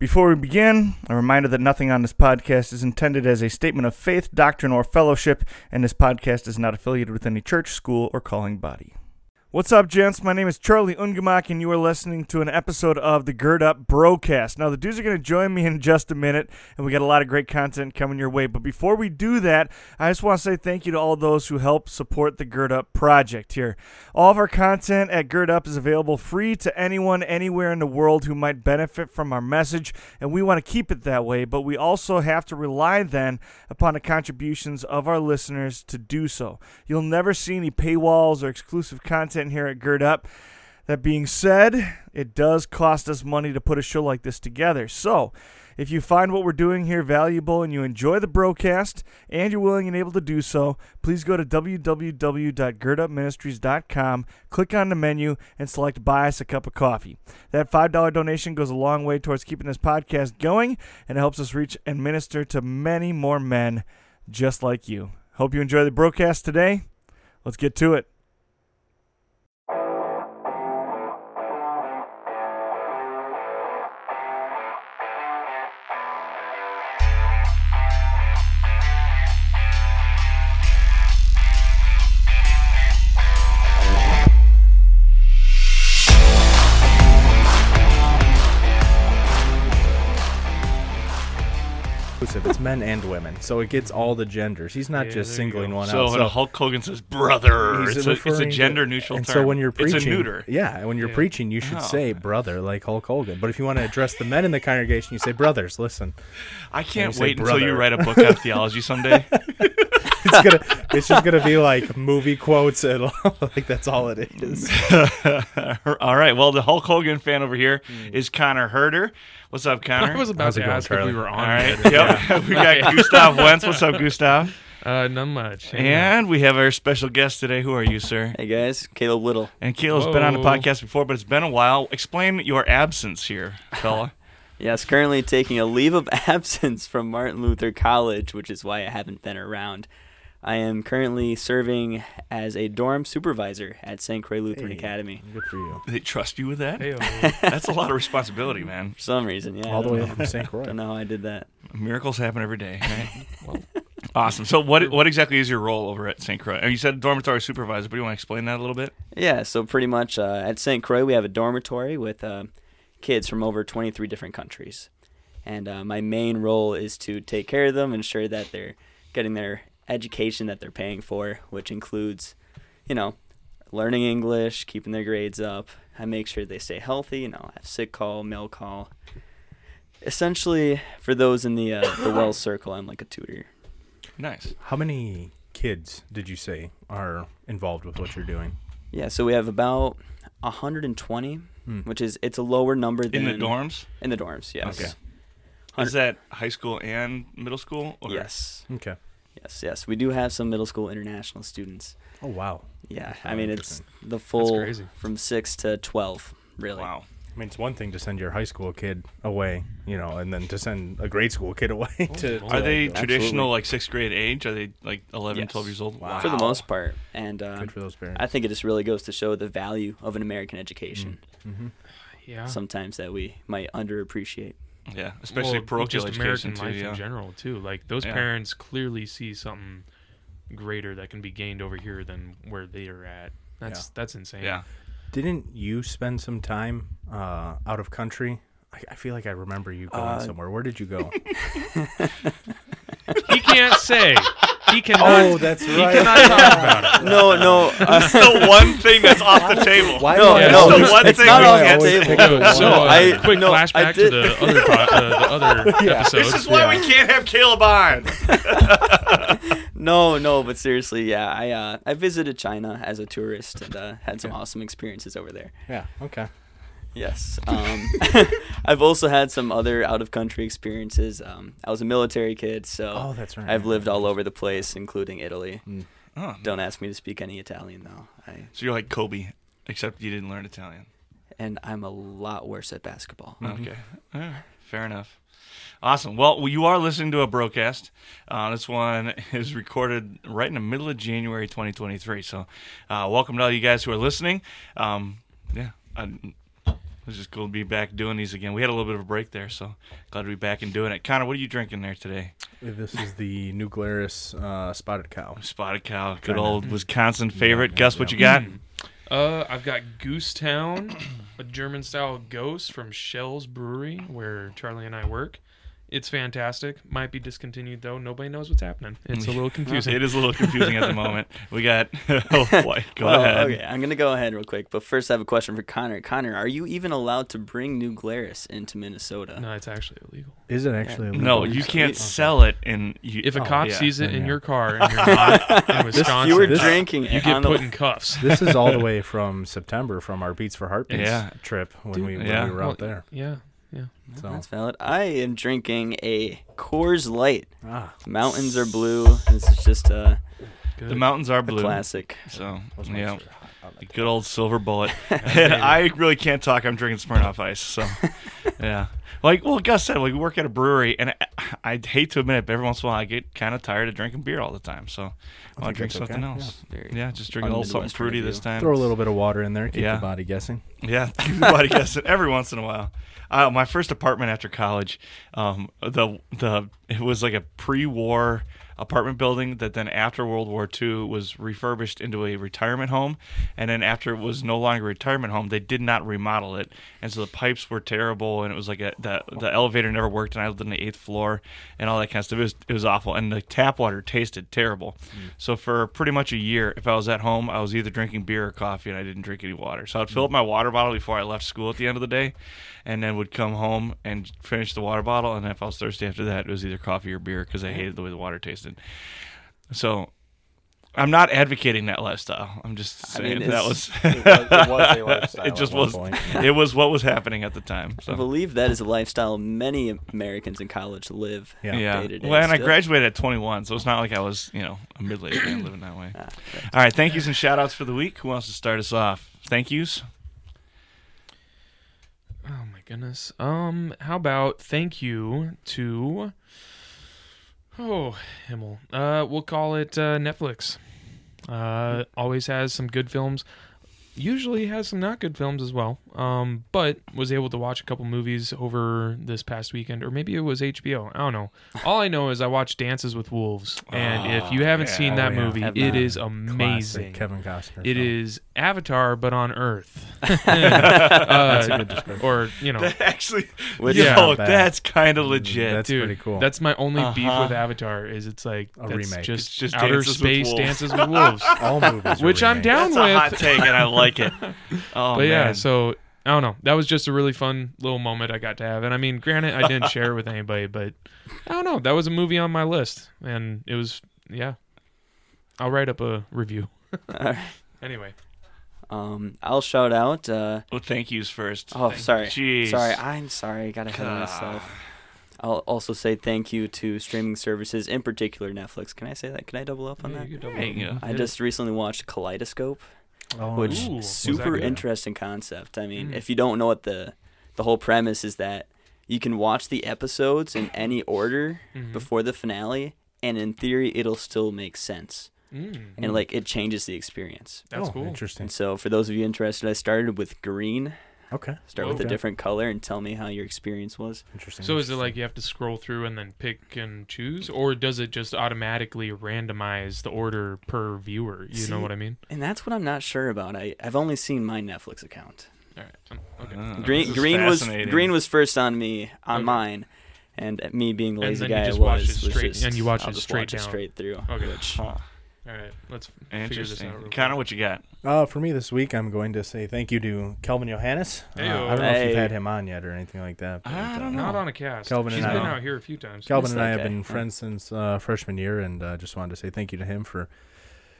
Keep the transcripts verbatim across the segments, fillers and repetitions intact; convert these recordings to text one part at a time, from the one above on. Before we begin, a reminder that nothing on this podcast is intended as a statement of faith, doctrine, or fellowship, and this podcast is not affiliated with any church, school, or calling body. What's up, gents? My name is Charlie Ungemach, and you are listening to an episode of the Gird Up Brocast. Now, the dudes are going to join me in just a minute, and we got a lot of great content coming your way. But before we do that, I just want to say thank you to all those who help support the Gird Up project here. All of our content at Gird Up is available free to anyone, anywhere in the world who might benefit from our message, and we want to keep it that way. But we also have to rely then upon the contributions of our listeners to do so. You'll never see any paywalls or exclusive content here at Gird Up. That being said, it does cost us money to put a show like this together. So, if you find what we're doing here valuable and you enjoy the broadcast and you're willing and able to do so, please go to w w w dot gird up ministries dot com, click on the menu, and select Buy Us a Cup of Coffee. That five dollar donation goes a long way towards keeping this podcast going, and it helps us reach and minister to many more men just like you. Hope you enjoy the broadcast today. Let's get to it. It's men and women, so it gets all the genders. He's not yeah, just singling one so out. So when Hulk Hogan says brother, it's a, it's a gender-neutral term. So when you're preaching, it's a neuter. Yeah, and when you're yeah. preaching, you should oh. say brother like Hulk Hogan. But if you want to address the men in the congregation, you say brothers. Listen, I can't wait until you write a book on theology someday. It's gonna, it's just gonna be like movie quotes and like that's all it is. All right. Well, the Hulk Hogan fan over here mm. is Connor Herter. What's up, Connor? I was about How's to ask going, if we were on. All right. Yep. Yeah. We got Gustav Wentz. What's up, Gustav? Uh, not much. And yeah. we have our special guest today. Who are you, sir? Hey guys, Caleb Little. And Caleb's Whoa. been on the podcast before, but it's been a while. Explain your absence here, fella. Yes, currently taking a leave of absence from Martin Luther College, which is why I haven't been around. I am currently serving as a dorm supervisor at Saint Croix Lutheran hey, Academy. Good for you. They trust you with that? Hey, oh. That's a lot of responsibility, man. For some reason, yeah. All the way up from Saint Croix. I don't know how I did that. Miracles happen every day, right? Well, awesome. So what what exactly is your role over at Saint Croix? You said dormitory supervisor, but you want to explain that a little bit? Yeah, so pretty much uh, at Saint Croix, we have a dormitory with uh, kids from over twenty-three different countries. And uh, my main role is to take care of them, ensure that they're getting their education that they're paying for, which includes, you know, learning English, keeping their grades up. I make sure they stay healthy, you know, have sick call, mail call. Essentially, for those in the uh, the Wells circle, I'm like a tutor. Nice. How many kids, did you say, are involved with what you're doing? Yeah, so we have about one hundred twenty, hmm. which is, it's a lower number than... In the dorms? In the dorms, yes. Okay. Is that high school and middle school? Or? Yes. Okay. Yes, yes. We do have some middle school international students. Oh, wow. Yeah, I mean, it's the full from six to twelve, really. Wow. I mean, it's one thing to send your high school kid away, you know, and then to send a grade school kid away. to, Are to, they uh, traditional, like, sixth grade age? Are they, like, eleven, yes. twelve years old? Wow. For the most part. And um, good for those parents. I think it just really goes to show the value of an American education. Mm-hmm. Yeah. Sometimes that we might underappreciate. Yeah, especially well, parochial just education American too, life yeah. in general too. Like those yeah. parents clearly see something greater that can be gained over here than where they are at. That's yeah. that's insane. Yeah. Didn't you spend some time uh, out of country? I, I feel like I remember you going uh, somewhere. Where did you go? He can't say. He cannot. Oh, that's right. He cannot talk about it. No, no. Uh, it's the one thing that's off the table. Why no, yeah, no, the one it's thing not off the table. So, uh, I, quick no, flashback to the other uh, the other yeah. episode. This is why yeah. we can't have Caleb on. no, no, but seriously, yeah, I uh, I visited China as a tourist and uh, had some yeah. awesome experiences over there. Yeah. Okay. Yes. Um, I've also had some other out-of-country experiences. Um, I was a military kid, so oh, that's right. I've lived all over the place, including Italy. Mm. Oh. Don't ask me to speak any Italian, though. I, so you're like Kobe, except you didn't learn Italian. And I'm a lot worse at basketball. Mm-hmm. Okay. Yeah, fair enough. Awesome. Well, you are listening to a broadcast. Uh, this one is recorded right in the middle of January twenty twenty-three. So uh, welcome to all you guys who are listening. Um, yeah. I, It's just cool to be back doing these again. We had a little bit of a break there, so glad to be back and doing it. Connor, what are you drinking there today? This is the New Glarus uh, Spotted Cow. Spotted Cow, good Kinda. old Wisconsin favorite. Yeah, Gus, yeah. what you got? Uh, I've got Goose Town, a German-style ghost from Shell's Brewery, where Charlie and I work. It's fantastic. Might be discontinued, though. Nobody knows what's happening. It's a little confusing. It is a little confusing at the moment. We got... oh, boy. Go well, ahead. Okay, I'm going to go ahead real quick, but first I have a question for Connor. Connor, are you even allowed to bring New Glarus into Minnesota? No, it's actually illegal. Is it actually yeah. illegal? No, you can't so, sell okay. it in... You, if a cop oh, yeah, sees it yeah. in your car and you're not in Wisconsin, you were drinking you get put in cuffs. This is all the way from September, from our Beats for Heartbeats yeah. trip when, Dude, we, when yeah. we were out well, there. Yeah. Yeah, well, so. That's valid. I am drinking a Coors Light. Ah. Mountains are blue. This is just uh, the mountains are blue. Classic. So yeah, the good old silver bullet. And I really can't talk. I'm drinking Smirnoff Ice. So yeah, like well, Gus said, like, we work at a brewery, and I, I hate to admit it, but every once in a while I get kind of tired of drinking beer all the time. So I want to drink something okay. else. Yeah, yeah just drink a little something fruity this time. Throw a little bit of water in there. Keep yeah. the body guessing. Yeah, keep the body guessing every once in a while. Uh, my first apartment after college, um, the the it was like a pre-war apartment building that then after World War Two was refurbished into a retirement home, and then after it was no longer a retirement home, they did not remodel it, and so the pipes were terrible, and it was like a, the the elevator never worked, and I lived on the eighth floor, and all that kind of stuff. It was it was awful, and the tap water tasted terrible. Mm. So for pretty much a year, if I was at home, I was either drinking beer or coffee, and I didn't drink any water. So I'd fill up my water bottle before I left school at the end of the day, and then would come home and finish the water bottle, and if I was thirsty after that, it was either coffee or beer because I hated the way the water tasted. So I'm not advocating that lifestyle. I'm just saying I mean, that was it, was it was a lifestyle. It just was point. It was what was happening at the time. So. I believe that is a lifestyle many Americans in college live yeah. yeah. day to day. Well, and still. I graduated at twenty-one, so it's not like I was, you know, a middle-aged man living that way. Ah, all right, thank yous and shout-outs for the week. Who wants to start us off? Thank yous. Oh my goodness. Um, how about thank you to oh Himmel. Uh, we'll call it uh, Netflix. Uh, always has some good films. Usually has some not good films as well. Um, but was able to watch a couple movies over this past weekend, or maybe it was H B O. I don't know. All I know is I watched Dances with Wolves, and oh, if you haven't yeah, seen that oh, yeah. movie, Headline. It is amazing. Classic Kevin Costner. It film. Is Avatar, but on Earth. uh, that's a good description. Or you know, that actually, yeah, yo, that's kind of legit. That's Dude, pretty cool. That's my only uh-huh. beef with Avatar is it's like a that's remake. Just, it's just outer dances space with dances with wolves. All movies, which I'm down that's with. That's a hot take, and I like it. Oh, but yeah, man. So. I don't know. That was just a really fun little moment I got to have. And I mean, granted, I didn't share it with anybody, but I don't know. That was a movie on my list. And it was, yeah. I'll write up a review. Anyway. Um, I'll shout out. Uh, oh, thank yous first. Oh, thank sorry. Jeez. Sorry. I'm sorry. I got ahead of myself. I'll also say thank you to streaming services, in particular Netflix. Can I say that? Can I double up on yeah, that? You can double yeah. up. I just recently watched Kaleidoscope. Oh, which ooh, super interesting concept. I mean, mm. if you don't know what the the whole premise is, that you can watch the episodes in any order mm-hmm. before the finale, and in theory, it'll still make sense. Mm. And like it changes the experience. That's oh, cool, interesting. And so, for those of you interested, I started with green. Okay. Start with okay. a different color and tell me how your experience was. Interesting. So is it like you have to scroll through and then pick and choose, or does it just automatically randomize the order per viewer? You See, know what I mean? And that's what I'm not sure about. I, I've only seen my Netflix account. All right. Okay. Uh, green green was green was first on me on okay. mine, and me being the lazy guy I was. Watch it straight, was just, and you watch I'll it just straight watch down. It straight through. Okay. Which, huh. All right, let's figure this out. Kind quick. Of what you got. Uh, for me this week, I'm going to say thank you to Kelvin Johannes. Uh, I don't know hey. if you've had him on yet or anything like that. But, I don't know. Uh, Not on a cast. Kelvin She's and been I, out here a few times. Kelvin and I have guy. been friends yeah. since uh, freshman year, and uh, just wanted to say thank you to him for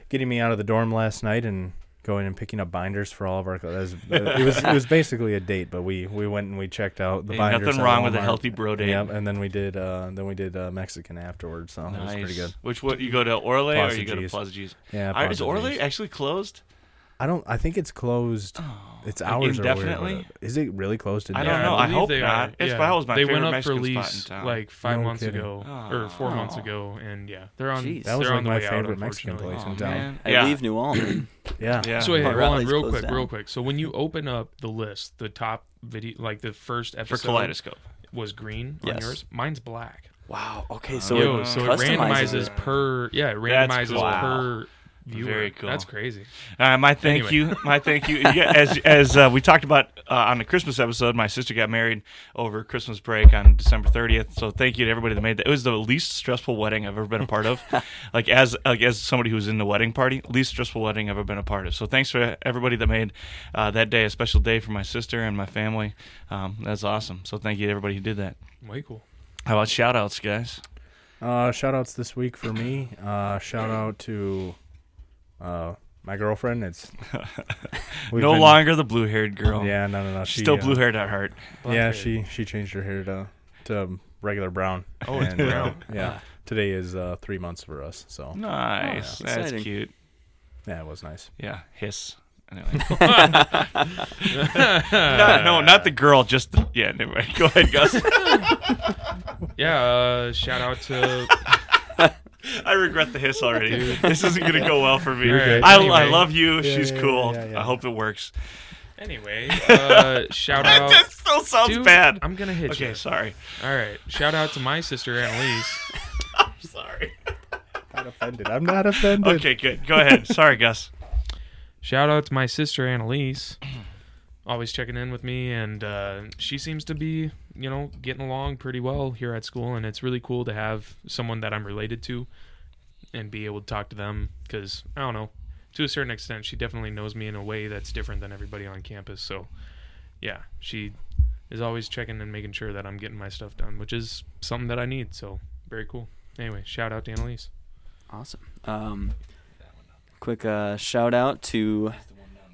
getting me out of the dorm last night and going and picking up binders for all of our. It was, it was, it was basically a date, but we, we went and we checked out the Ain't binders. Nothing wrong with a healthy bro date. Yep, and then we did uh, then we did uh, Mexican afterwards, so nice. It was pretty good. Which what you go to Orale Plaza or you G's. go to Plaza G's? Yeah, Plaza G's. Is Orale actually closed? I don't. I think it's closed. Oh, it's hours indefinitely. Or is it really closed? I don't know. I, I hope they not. Are, it's yeah. That was my they favorite Mexican spot in town. They went up for lease like five no months kidding. ago oh, or four oh. months ago, and yeah, they're on. Jeez. That was like my favorite Mexican place oh, in town. Man. I yeah. leave New Orleans. yeah. yeah. So hey, hold on, real quick, down. real quick. So when you open up the list, the top video, like the first episode for Kaleidoscope, was green yes. on yours. Mine's black. Wow. Okay. So Yo, it so it randomizes per. Yeah, it randomizes per. You Very were. cool. That's crazy. Uh, my thank anyway. you. My thank you. Yeah, as as uh, we talked about uh, on the Christmas episode, my sister got married over Christmas break on December thirtieth. So thank you to everybody that made that. It was the least stressful wedding I've ever been a part of. like as like as somebody who's in the wedding party, least stressful wedding I've ever been a part of. So thanks for everybody that made uh, that day a special day for my sister and my family. Um, that's awesome. So thank you to everybody who did that. Way cool. How about shout outs, guys? Uh, shout outs this week for me. Uh, shout out to. Uh, my girlfriend. It's no been, longer the blue-haired girl. Yeah, no, no, no. She's she, still uh, blue-haired at heart. Blonde yeah, haired. she she changed her hair to to regular brown. Oh, and, it's brown. Uh, yeah. Today is uh, three months for us. So nice. Oh, yeah. That's exciting. Cute. Yeah, it was nice. Yeah, hiss. Anyway. no, no, not the girl. Just the, yeah. Never mind. Go ahead, Gus. yeah. Uh, shout out to. I regret the hiss already. Dude. This isn't going to go well for me. Right. I, anyway. I love you. Yeah, She's yeah, cool. Yeah, yeah, yeah. I hope it works. Anyway, uh, shout out. That still sounds Dude, bad. I'm going to hit okay, you. Okay, sorry. All right. Shout out to my sister, Annalise. I'm sorry. I'm not offended. I'm not offended. Okay, good. Go ahead. Sorry, Gus. Shout out to my sister, Annalise. Always checking in with me, and uh, she seems to be, you know, getting along pretty well here at school, and it's really cool to have someone that I'm related to and be able to talk to them because, I don't know, to a certain extent, she definitely knows me in a way that's different than everybody on campus. So, yeah, she is always checking and making sure that I'm getting my stuff done, which is something that I need, so very cool. Anyway, shout out to Annalise. Awesome. Um, quick uh, shout out to...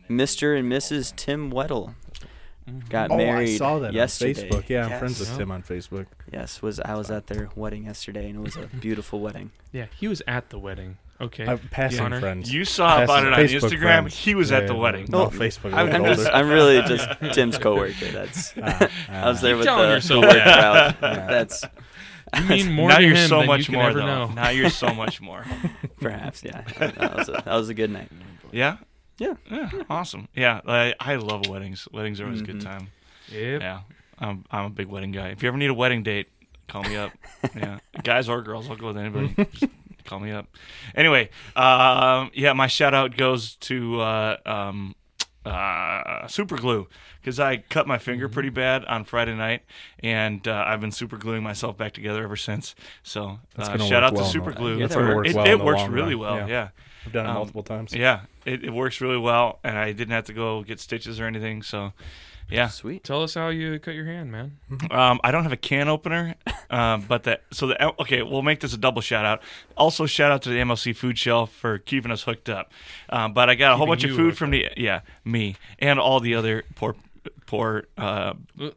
Mister and Missus Tim Weddle got oh, married I saw that yesterday. On Facebook. Yeah, I'm yes. friends with yeah. Tim on Facebook. Yes, was I was at their wedding yesterday, and it was a beautiful wedding. Yeah, he was at the wedding. Okay, uh, passing Connor. Friends. You saw passing about it on Facebook Instagram. Friends. He was yeah, at the yeah, wedding. No, no Facebook. I'm, I'm, just, I'm really just Tim's coworker. That's. Uh, uh, I was there with the, the work crowd. Yeah. That's. You mean more now you're so much you more, though. Know. Now you're so much more. Perhaps, yeah. That was a, that was a good night. Yeah. Yeah. yeah, awesome. Yeah, I, I love weddings. Weddings are always mm-hmm. a good time. Yep. Yeah, I'm I'm a big wedding guy. If you ever need a wedding date, call me up. yeah, guys or girls, I'll go with anybody. Just call me up. Anyway, um, yeah, my shout out goes to uh, um, uh, super glue because I cut my finger pretty bad on Friday night, and uh, I've been super gluing myself back together ever since. So uh, shout out well to super glue. Yeah, work. It, well it works really run. well. Yeah. yeah. I've done it um, multiple times. Yeah, it, it works really well, and I didn't have to go get stitches or anything, so yeah. Sweet. Tell us how you cut your hand, man. Um, I don't have a can opener, um, but that so the okay, we'll make this a double shout-out. Also, shout-out to the M L C Food Shelf for keeping us hooked up. Um, but I got a Keeping whole bunch of food from the – yeah, me and all the other poor – poor uh,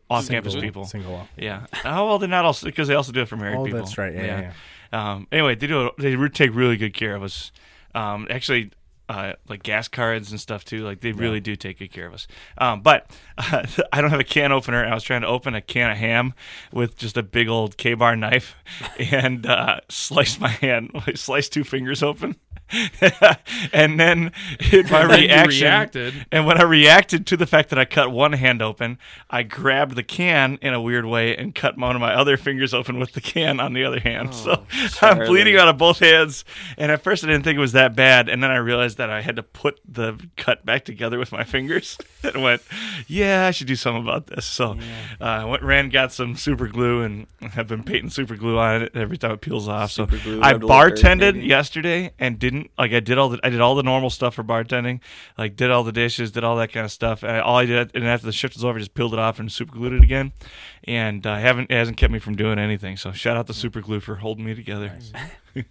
off-campus people. Single off. Yeah. Oh, well, they're not all because they also do it for married oh, people. Oh, that's right. Yeah, yeah. yeah. Um, anyway, they do. They take really good care of us. Um, actually, uh, like gas cards and stuff too. Like they really yeah. do take good care of us. Um, but uh, I don't have a can opener. I was trying to open a can of ham with just a big old K-bar knife and uh, sliced my hand. I sliced two fingers open. and then my reaction reacted. And when I reacted to the fact that I cut one hand open, I grabbed the can in a weird way and cut one of my other fingers open with the can on the other hand. Oh, so Charlie. I'm bleeding out of both hands. And at first I didn't think it was that bad. And then I realized that I had to put the cut back together with my fingers and went, yeah, I should do something about this. So yeah. uh, I went, ran, got some super glue and have been painting super glue on it every time it peels off. Super so glue, I bartended earth, yesterday and didn't Like I did all the I did all the normal stuff for bartending, like did all the dishes, did all that kind of stuff. And all I did, and after the shift was over, I just peeled it off and super glued it again. And uh, haven't it hasn't kept me from doing anything. So shout out to super glue for holding me together. Nice.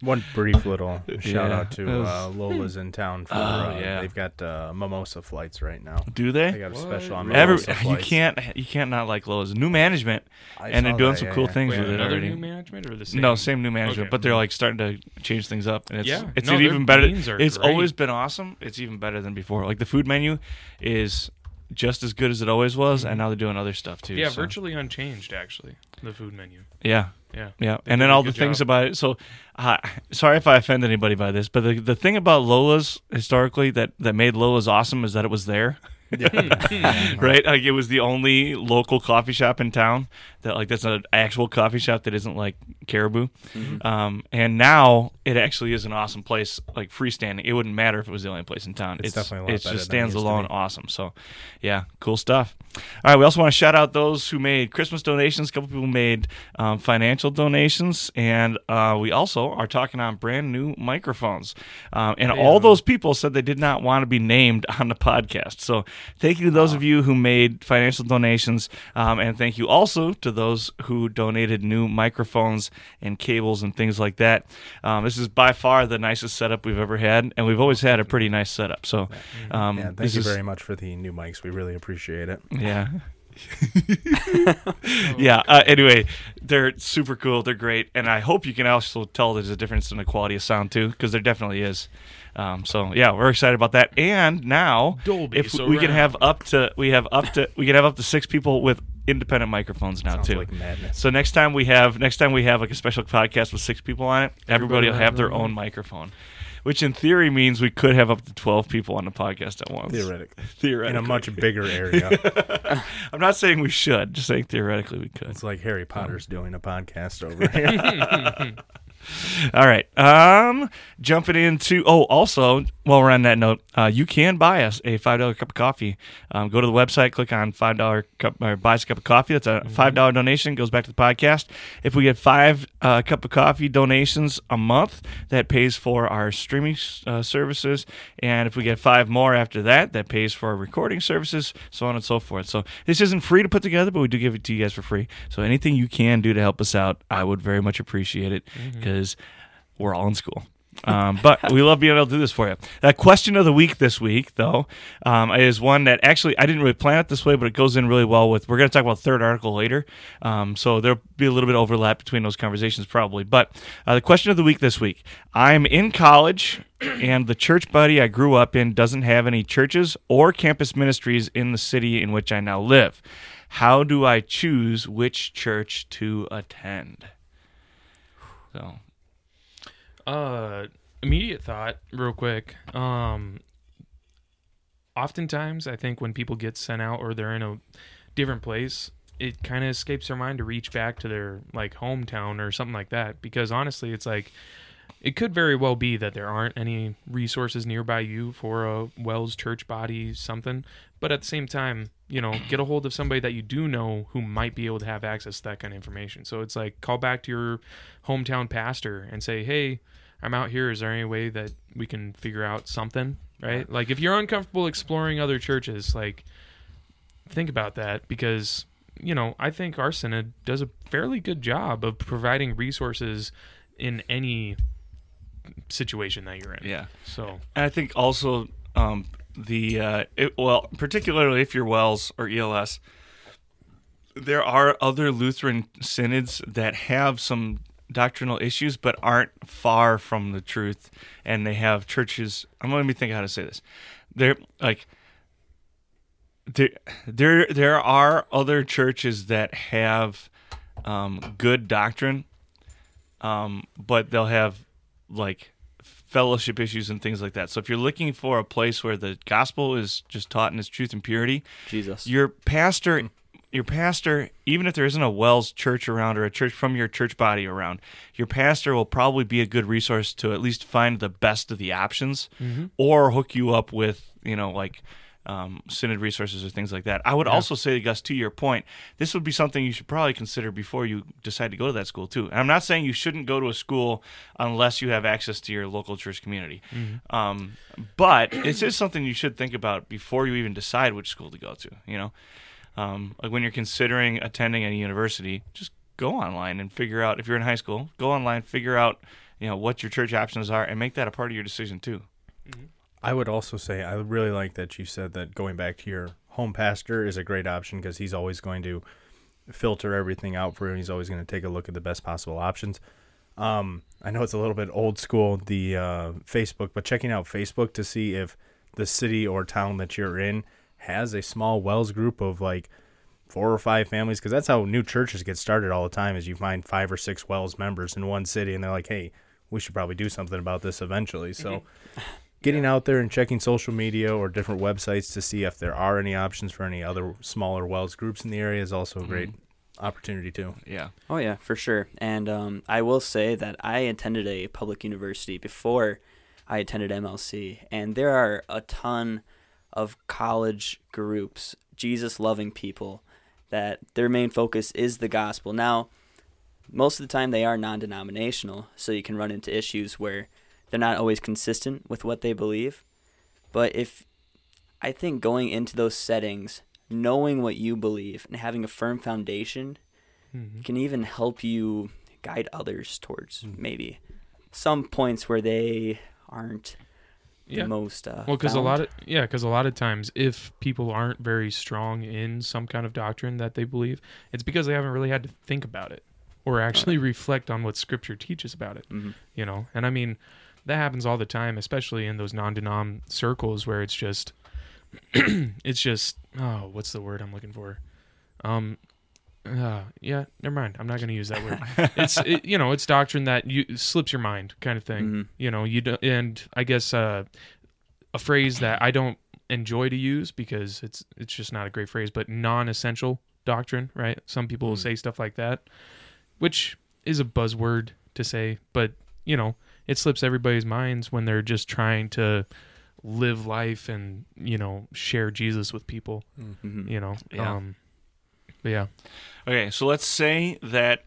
One brief little shout yeah. out to uh, Lola's in town. For, oh, uh, yeah. They've got uh, mimosa flights right now. Do they? They got what? a special on mimosa Every, flights. You can't, you can't not like Lola's. New management, I and they're doing that, some yeah, cool yeah. things Wait, with it already. New management or the same? No, same new management, okay. but they're like starting to change things up. And it's yeah. it's no, an even better. It's great. Always been awesome. It's even better than before. Like the food menu is just as good as it always was, and now they're doing other stuff too. Yeah, so. Virtually unchanged actually. The food menu. Yeah. Yeah, yeah, and then all the things job. about it. So, uh, sorry if I offend anybody by this, but the the thing about Lola's historically that, that made Lola's awesome is that it was there, right? Like it was the only local coffee shop in town that like that's an actual coffee shop that isn't like Caribou, mm-hmm. um, and now it actually is an awesome place, like freestanding. It wouldn't matter if it was the only place in town. It's, it's definitely a lot it's better just stands alone, awesome. So, yeah, cool stuff. All right, we also want to shout out those who made Christmas donations. A couple people made um, financial donations, and uh, we also are talking on brand new microphones. Um, and yeah. all those people said they did not want to be named on the podcast. So thank you to those wow. of you who made financial donations, um, and thank you also to those who donated new microphones and cables and things like that. Um, this is by far the nicest setup we've ever had, and we've always had a pretty nice setup. So, um, yeah, thank this you is, very much for the new mics. We really appreciate it. Yeah. yeah. Uh, anyway, they're super cool. They're great. And I hope you can also tell there's a difference in the quality of sound, too, because there definitely is. Um, so yeah, we're excited about that. And now, Dolby, if so we, we can have up to we have up to we can have up to six people with independent microphones now. Sounds too. Like madness. So next time we have next time we have like a special podcast with six people on it, everybody, everybody will have their own microphone, which in theory means we could have up to twelve people on the podcast at once. Theoretically, theoretically, in a much bigger area. I'm not saying we should, just saying theoretically we could. It's like Harry Potter's oh. doing a podcast over here. All right, um, jumping into, oh, also, while we're on that note, uh, you can buy us a five dollar cup of coffee. Um, go to the website, click on five dollar cup, or buy us a cup of coffee. That's a five dollar donation, goes back to the podcast. If we get five uh, cup of coffee donations a month, that pays for our streaming uh, services. And if we get five more after that, that pays for our recording services, so on and so forth. So this isn't free to put together, but we do give it to you guys for free. So anything you can do to help us out, I would very much appreciate it. Mm-hmm. Because we're all in school. Um, but we love being able to do this for you. That question of the week this week, though, um, is one that actually I didn't really plan it this way, but it goes in really well with, we're going to talk about third article later. Um, so there'll be a little bit of overlap between those conversations probably. But uh, the question of the week this week, I'm in college and the church buddy I grew up in doesn't have any churches or campus ministries in the city in which I now live. How do I choose which church to attend? So, uh, immediate thought, real quick. Um, oftentimes, I think when people get sent out or they're in a different place, it kind of escapes their mind to reach back to their like hometown or something like that. Because honestly, it's like it could very well be that there aren't any resources nearby you for a Wells church body something. But at the same time, you know, get a hold of somebody that you do know who might be able to have access to that kind of information. So it's like, call back to your hometown pastor and say, hey, I'm out here. Is there any way that we can figure out something, right? Like, if you're uncomfortable exploring other churches, like, think about that because, you know, I think our synod does a fairly good job of providing resources in any situation that you're in. Yeah. So, and I think also, um, The uh, it, well, particularly if you're Wells or E L S, there are other Lutheran synods that have some doctrinal issues but aren't far from the truth, and they have churches. I'm let me think how to say this. They're like there, there, there are other churches that have um, good doctrine, um, but they'll have like. fellowship issues and things like that. So if you're looking for a place where the gospel is just taught in its truth and purity, Jesus, your pastor, mm. your pastor, even if there isn't a Wells church around or a church from your church body around, your pastor will probably be a good resource to at least find the best of the options, mm-hmm. or hook you up with, you know, like um, synod resources or things like that. I would yeah. also say, Gus, to your point, this would be something you should probably consider before you decide to go to that school, too. And I'm not saying you shouldn't go to a school unless you have access to your local church community. Mm-hmm. Um, but it's just something you should think about before you even decide which school to go to, you know? Um, like when you're considering attending a university, just go online and figure out, if you're in high school, go online, figure out you know, what your church options are, and make that a part of your decision too. Mm-hmm. I would also say I really like that you said that going back to your home pastor is a great option, because he's always going to filter everything out for you, and he's always going to take a look at the best possible options. Um, I know it's a little bit old school, the uh, Facebook, but checking out Facebook to see if the city or town that you're in has a small Wells group of like four or five families, because that's how new churches get started all the time, is you find five or six Wells members in one city, and they're like, hey, we should probably do something about this eventually. So getting out there and checking social media or different websites to see if there are any options for any other smaller Wells groups in the area is also a great mm-hmm. opportunity too. Yeah. Oh, yeah, for sure. And um, I will say that I attended a public university before I attended M L C, and there are a ton of college groups, Jesus-loving people, that their main focus is the gospel. Now, most of the time they are non-denominational, so you can run into issues where they're not always consistent with what they believe. But if I think going into those settings, knowing what you believe and having a firm foundation mm-hmm. can even help you guide others towards mm-hmm. maybe some points where they aren't yeah. the most uh, well, because a lot of yeah, because a lot of times if people aren't very strong in some kind of doctrine that they believe, it's because they haven't really had to think about it or actually right. reflect on what Scripture teaches about it. Mm-hmm. You know, and I mean. That happens all the time, especially in those non-denom circles where it's just, it's just, oh, what's the word I'm looking for? Um, uh, yeah, never mind. I'm not going to use that word. It's, it, you know, it's doctrine that you slips your mind kind of thing. Mm-hmm. You know, you do, and I guess uh, a phrase that I don't enjoy to use because it's it's just not a great phrase, but non-essential doctrine, right? Some people mm-hmm. will say stuff like that, which is a buzzword to say, but, you know, it slips everybody's minds when they're just trying to live life and, you know, share Jesus with people, mm-hmm. you know. Yeah. Um, but yeah. Okay, so let's say that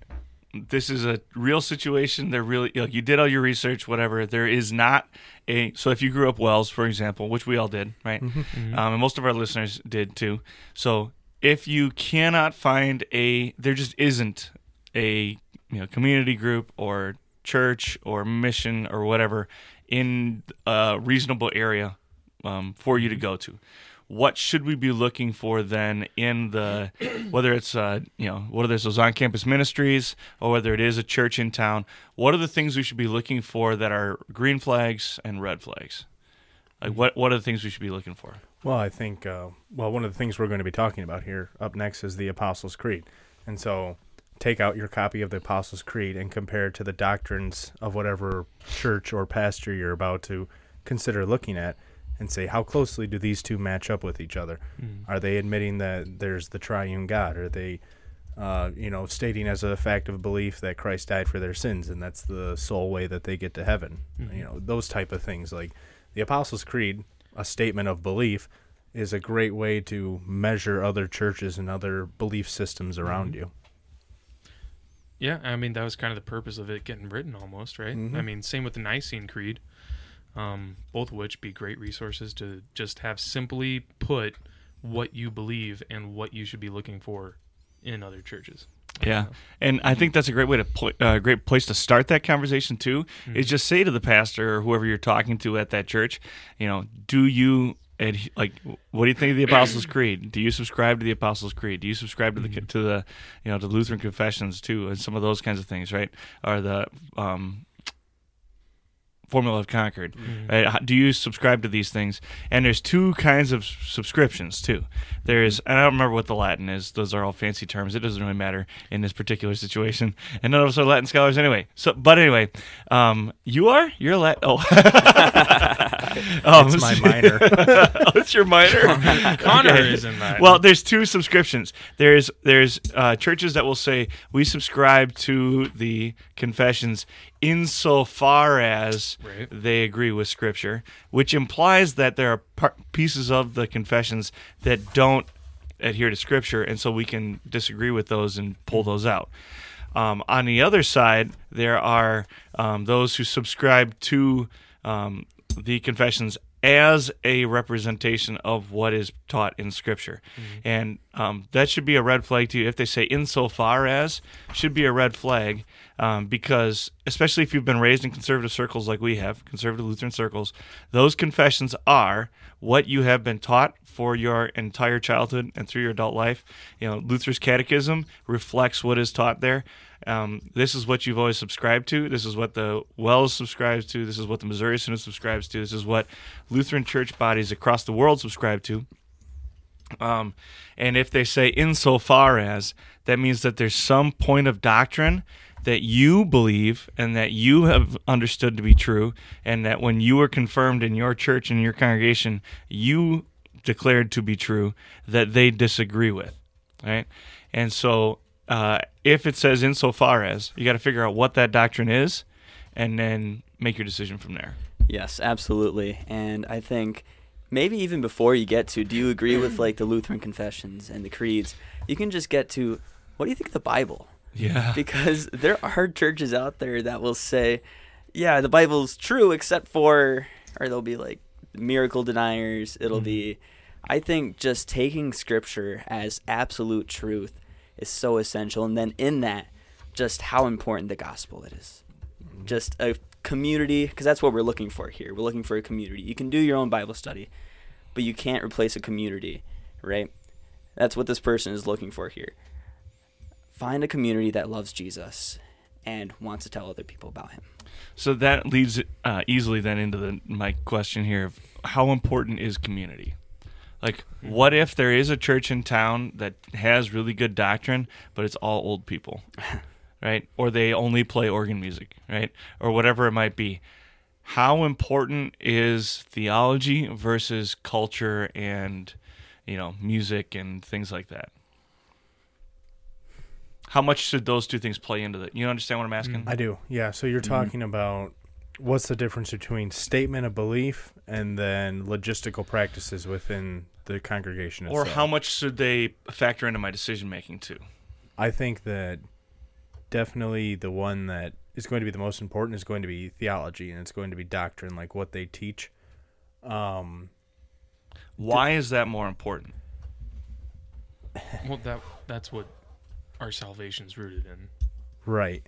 this is a real situation. They're really, like, you did all your research, whatever. There is not a, so if you grew up Wells, for example, which we all did, right? Mm-hmm. Um, and most of our listeners did too. So if you cannot find a, there just isn't a, you know, community group or church or mission or whatever in a reasonable area um, for you to go to. What should we be looking for then in the, whether it's, uh, you know, whether it's those on-campus ministries or whether it is a church in town, what are the things we should be looking for that are green flags and red flags? Like what, what are the things we should be looking for? Well, I think, uh, well, one of the things we're going to be talking about here up next is the Apostles' Creed. And so take out your copy of the Apostles' Creed and compare it to the doctrines of whatever church or pastor you're about to consider looking at and say, how closely do these two match up with each other? Mm. Are they admitting that there's the triune God? Are they, uh, you know, stating as a fact of belief that Christ died for their sins and that's the sole way that they get to heaven? Mm. You know, those type of things. Like the Apostles' Creed, a statement of belief, is a great way to measure other churches and other belief systems around mm. you. Yeah, I mean, that was kind of the purpose of it getting written almost, right? Mm-hmm. I mean, same with the Nicene Creed, um, both of which be great resources to just have simply put what you believe and what you should be looking for in other churches. Yeah, and I think that's a great way to pl- uh, great place to start that conversation too, mm-hmm. is just say to the pastor or whoever you're talking to at that church, you know, do you... And he, like, what do you think of the Apostles' Creed? Do you subscribe to the Apostles' Creed? Do you subscribe to the mm-hmm. to the you know to Lutheran Confessions too, and some of those kinds of things, right? Or the um, Formula of Concord? Mm-hmm. Right? Do you subscribe to these things? And there's two kinds of subscriptions too. There is, and I don't remember what the Latin is. Those are all fancy terms. It doesn't really matter in this particular situation. And none of us are Latin scholars anyway. So, but anyway, um, you are you're Latin. Oh. Oh, it's my minor. Oh, it's your minor? Connor okay. is in mine. Well, there's two subscriptions. There's there's uh, churches that will say, we subscribe to the Confessions insofar as right. they agree with Scripture, which implies that there are par- pieces of the Confessions that don't adhere to Scripture, and so we can disagree with those and pull those out. Um, on the other side, there are um, those who subscribe to... Um, the Confessions as a representation of what is taught in Scripture. Mm-hmm. And um, that should be a red flag to you. If they say insofar as, should be a red flag, um, because especially if you've been raised in conservative circles like we have, conservative Lutheran circles, those confessions are what you have been taught for your entire childhood and through your adult life. You know, Luther's catechism reflects what is taught there. Um, this is what you've always subscribed to. This is what the Wells subscribes to. This is what the Missouri Synod subscribes to. This is what Lutheran church bodies across the world subscribe to. Um, and if they say insofar as, that means that there's some point of doctrine that you believe and that you have understood to be true, and that when you were confirmed in your church and your congregation, you declared to be true, that they disagree with, right? And so... Uh, if it says insofar as, you got to figure out what that doctrine is and then make your decision from there. Yes, absolutely. And I think maybe even before you get to, do you agree with like the Lutheran confessions and the creeds, you can just get to, what do you think of the Bible? Yeah. Because there are churches out there that will say, yeah, the Bible's true except for, or they'll be like miracle deniers. It'll mm-hmm. be, I think just taking Scripture as absolute truth is so essential, and then in that, just how important the gospel it is. Just a community, because that's what we're looking for here. We're looking for a community. You can do your own Bible study, but you can't replace a community, right? That's what this person is looking for here. Find a community that loves Jesus and wants to tell other people about him. So that leads uh, easily then into the, my question here of how important is community? Like, what if there is a church in town that has really good doctrine, but it's all old people, right? Or they only play organ music, right? Or whatever it might be. How important is theology versus culture and, you know, music and things like that? How much should those two things play into that? You understand what I'm asking? I do, yeah. So you're talking mm-hmm. about... what's the difference between statement of belief and then logistical practices within the congregation itself? Or how much should they factor into my decision-making too? I think that definitely the one that is going to be the most important is going to be theology, and it's going to be doctrine, like what they teach. Um, Why th- is that more important? Well, that that's what our salvation's rooted in. Right.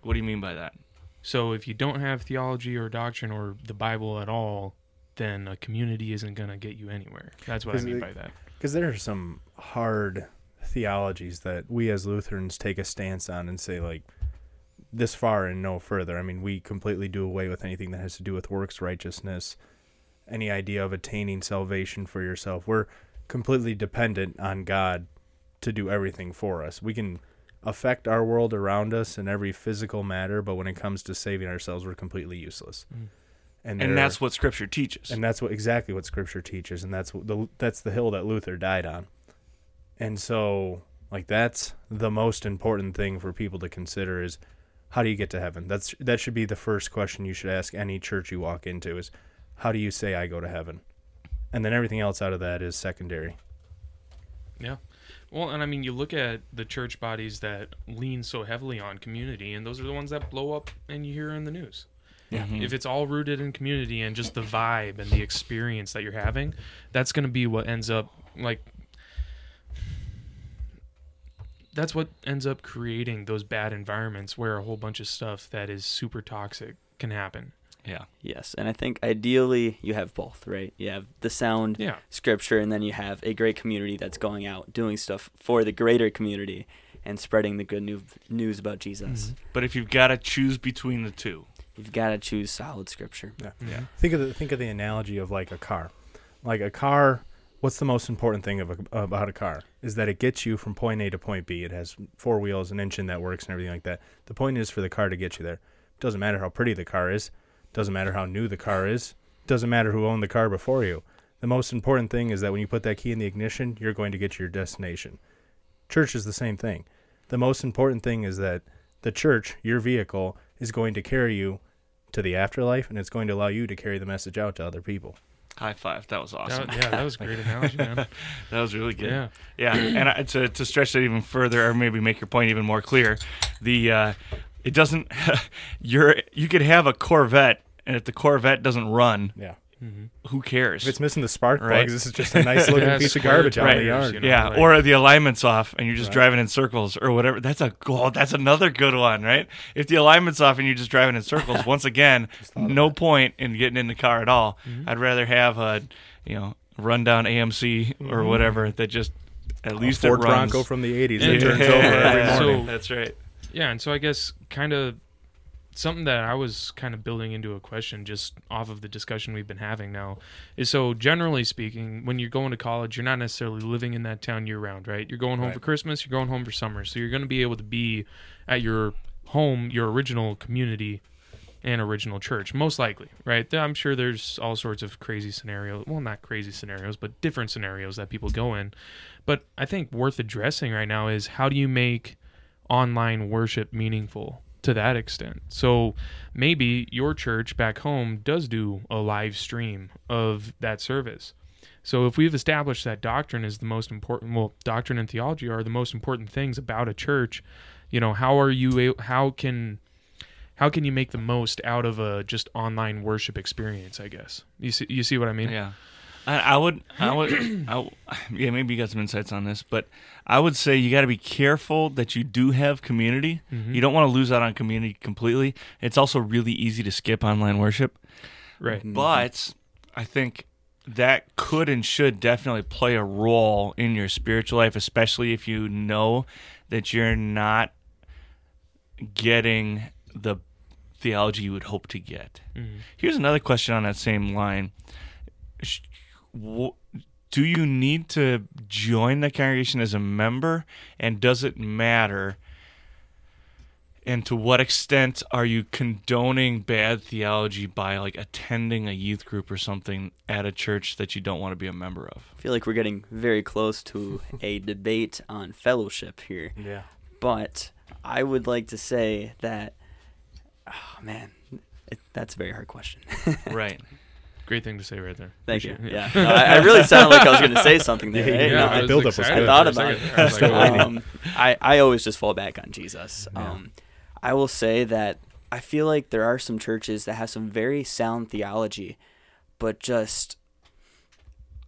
What do you mean by that? So if you don't have theology or doctrine or the Bible at all, then a community isn't going to get you anywhere. That's what I mean by that. Because there are some hard theologies that we as Lutherans take a stance on and say, like, this far and no further. I mean, we completely do away with anything that has to do with works righteousness, any idea of attaining salvation for yourself. We're completely dependent on God to do everything for us. We can... affect our world around us in every physical matter, but when it comes to saving ourselves, we're completely useless. Mm. And, and that's what Scripture teaches. And that's what exactly what Scripture teaches, and that's the that's the hill that Luther died on. And so, like, that's the most important thing for people to consider is, how do you get to heaven? That's that should be the first question you should ask any church you walk into is, how do you say I go to heaven? And then everything else out of that is secondary. Yeah. Well, and I mean, you look at the church bodies that lean so heavily on community, and those are the ones that blow up and you hear in the news. Mm-hmm. If it's all rooted in community and just the vibe and the experience that you're having, that's going to be what ends up, like, that's what ends up creating those bad environments where a whole bunch of stuff that is super toxic can happen. Yeah. Yes, and I think ideally you have both, right? You have the sound yeah. Scripture, and then you have a great community that's going out doing stuff for the greater community and spreading the good new- news about Jesus. Mm-hmm. But if you've got to choose between the two, you've got to choose solid Scripture. Yeah. yeah. Think of the think of the analogy of like a car. Like a car, what's the most important thing of a, about a car? Is that it gets you from point A to point B. It has four wheels, an engine that works, and everything like that. The point is for the car to get you there. It doesn't matter how pretty the car is. Doesn't matter how new the car is. Doesn't matter who owned the car before you. The most important thing is that when you put that key in the ignition, you're going to get to your destination. Church is the same thing. The most important thing is that the church, your vehicle, is going to carry you to the afterlife, and it's going to allow you to carry the message out to other people. High five. That was awesome. That, yeah, that was a great analogy, man. That was really good. Yeah. Yeah, and I, to, to stretch that even further, or maybe make your point even more clear, the uh, it doesn't, you're you could have a Corvette, and if the Corvette doesn't run, yeah. Mm-hmm. Who cares? If it's missing the spark plugs, right? This is just a nice looking yeah, piece of garbage out of the yard. You know, yeah, right. Or the alignment's off and you're just right. driving in circles or whatever. That's a goal. That's another good one, right? If the alignment's off and you're just driving in circles, once again, no point in getting in the car at all. Mm-hmm. I'd rather have a, you know, rundown A M C or mm-hmm. whatever that just at a least Ford it runs. Bronco from the eighties that yeah. turns over every morning. So, that's right. Yeah, and so I guess kind of something that I was kind of building into a question just off of the discussion we've been having now is, so generally speaking, when you're going to college, you're not necessarily living in that town year round, right? You're going home right. for Christmas, you're going home for summer. So you're going to be able to be at your home, your original community and original church, most likely, right? I'm sure there's all sorts of crazy scenarios. Well, not crazy scenarios, but different scenarios that people go in. But I think worth addressing right now is, how do you make online worship meaningful to that extent? So maybe your church back home does do a live stream of that service. So if we've established that doctrine is the most important, well, doctrine and theology are the most important things about a church, you know, how are you, how can, how can you make the most out of a just online worship experience, I guess. You see, you see what I mean? Yeah. I, I would, I would, I, yeah, maybe you got some insights on this, but I would say you got to be careful that you do have community. Mm-hmm. You don't want to lose out on community completely. It's also really easy to skip online worship. Right. But I think that could and should definitely play a role in your spiritual life, especially if you know that you're not getting the theology you would hope to get. Mm-hmm. Here's another question on that same line. Do you need to join the congregation as a member, and does it matter? And to what extent are you condoning bad theology by like attending a youth group or something at a church that you don't want to be a member of? I feel like we're getting very close to a debate on fellowship here. Yeah. But I would like to say that, oh man, it, that's a very hard question. Right. Great thing to say right there. Thank Appreciate you. It. Yeah. No, I, I really sounded like I was going to say something there. Yeah, right? yeah, no, the build up was good. I thought about it. I, like, oh. um, I, I always just fall back on Jesus. Yeah. Um, I will say that I feel like there are some churches that have some very sound theology, but just,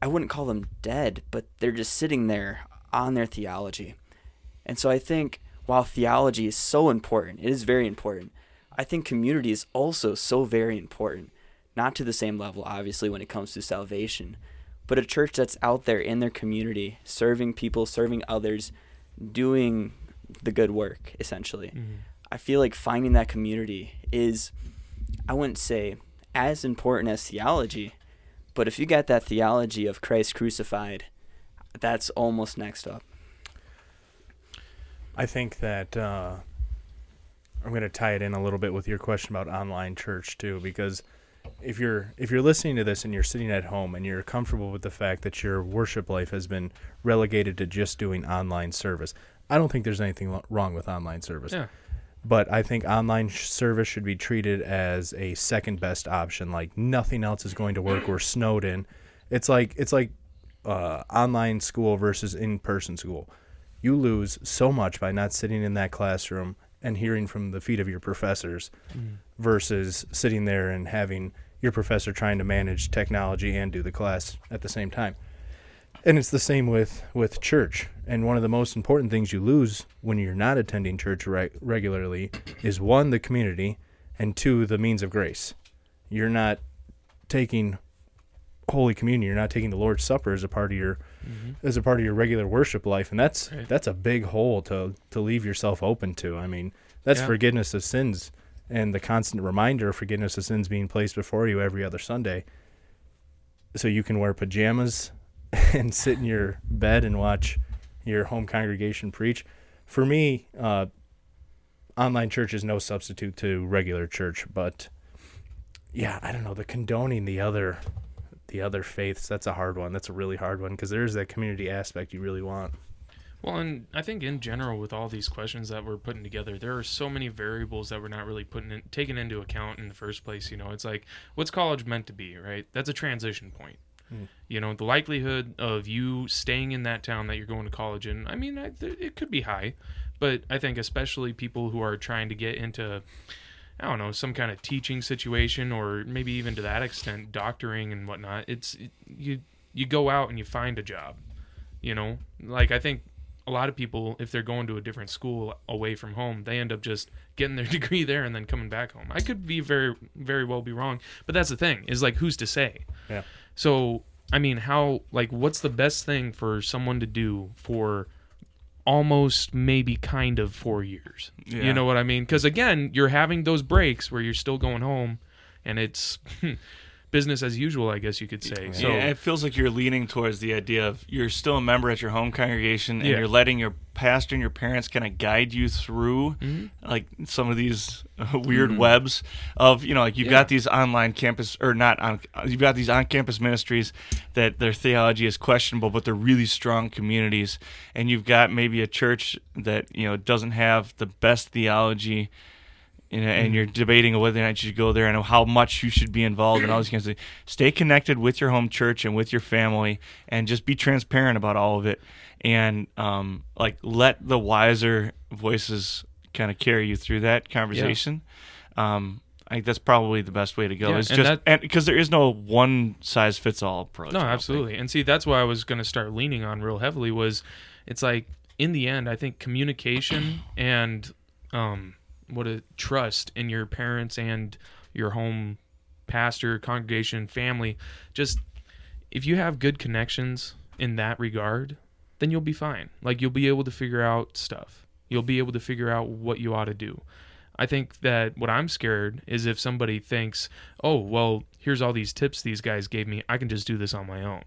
I wouldn't call them dead, but they're just sitting there on their theology. And so I think while theology is so important, it is very important, I think community is also so very important. Not to the same level, obviously, when it comes to salvation, but a church that's out there in their community, serving people, serving others, doing the good work, essentially. Mm-hmm. I feel like finding that community is, I wouldn't say as important as theology, but if you got that theology of Christ crucified, that's almost next up. I think that uh, I'm going to tie it in a little bit with your question about online church, too, because If you're if you're listening to this and you're sitting at home and you're comfortable with the fact that your worship life has been relegated to just doing online service, I don't think there's anything lo- wrong with online service. Yeah. But I think online sh- service should be treated as a second best option. Like nothing else is going to work. We're snowed in. It's like it's like uh, online school versus in-person school. You lose so much by not sitting in that classroom and hearing from the feet of your professors mm. versus sitting there and having your professor trying to manage technology and do the class at the same time. And it's the same with, with church. And one of the most important things you lose when you're not attending church re- regularly is, one, the community, and two, the means of grace. You're not taking Holy Communion. You're not taking the Lord's Supper as a part of your mm-hmm. as a part of your regular worship life, and that's right. that's a big hole to to leave yourself open to. I mean, that's yeah. forgiveness of sins and the constant reminder of forgiveness of sins being placed before you every other Sunday. So you can wear pajamas and sit in your bed and watch your home congregation preach. For me, uh, online church is no substitute to regular church, but yeah, I don't know, the condoning the other. The other faiths, that's a hard one. That's a really hard one because there's that community aspect you really want. Well, and I think in general with all these questions that we're putting together, there are so many variables that we're not really putting in, taking into account in the first place. You know, it's like, what's college meant to be, right? That's a transition point. Mm. You know, the likelihood of you staying in that town that you're going to college in, I mean, I, th- it could be high, but I think especially people who are trying to get into I don't know, some kind of teaching situation, or maybe even to that extent, doctoring and whatnot. It's it, you you go out and you find a job, you know? Like, I think a lot of people, if they're going to a different school away from home, they end up just getting their degree there and then coming back home. I could be very, very well be wrong, but that's the thing, is like, who's to say? Yeah. So, I mean, how, like, what's the best thing for someone to do for almost maybe kind of four years? Yeah. You know what I mean? Because, again, you're having those breaks where you're still going home, and it's business as usual, I guess you could say. Yeah. So yeah, it feels like you're leaning towards the idea of you're still a member at your home congregation, and yeah. you're letting your pastor and your parents kind of guide you through mm-hmm. like some of these uh, weird mm-hmm. webs of, you know, like you've yeah. got these online campus, or not on, you've got these on-campus ministries that their theology is questionable, but they're really strong communities, and you've got maybe a church that, you know, doesn't have the best theology. You know, and you're debating whether or not you should go there and how much you should be involved and all these kinds of things. Stay connected with your home church and with your family, and just be transparent about all of it. And um, like, let the wiser voices kind of carry you through that conversation. Yeah. Um, I think that's probably the best way to go. Yeah, is just because there is no one size fits all approach. No, absolutely. And see, that's why I was going to start leaning on real heavily was, it's like, in the end, I think communication and um. what a trust in your parents and your home pastor, congregation, family. Just if you have good connections in that regard, then you'll be fine. Like, you'll be able to figure out stuff. You'll be able to figure out what you ought to do. I think that what I'm scared is if somebody thinks, oh, well, here's all these tips these guys gave me, I can just do this on my own.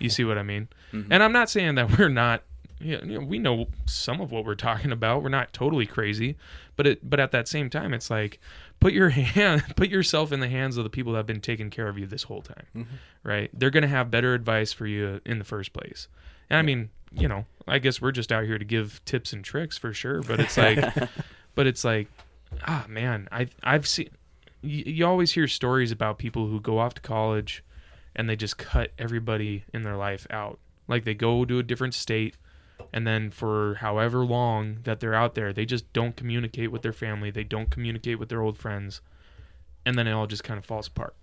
You see what I mean? Mm-hmm. And I'm not saying that we're not, yeah, you know, we know some of what we're talking about. We're not totally crazy, but it, but at that same time, it's like, put your hand, put yourself in the hands of the people that have been taking care of you this whole time, mm-hmm. right? They're going to have better advice for you in the first place. And I mean, you know, I guess we're just out here to give tips and tricks for sure, but it's like, but it's like, ah, man, I I've seen, you, you always hear stories about people who go off to college, and they just cut everybody in their life out. Like, they go to a different state. And then for however long that they're out there, they just don't communicate with their family. They don't communicate with their old friends. And then it all just kind of falls apart.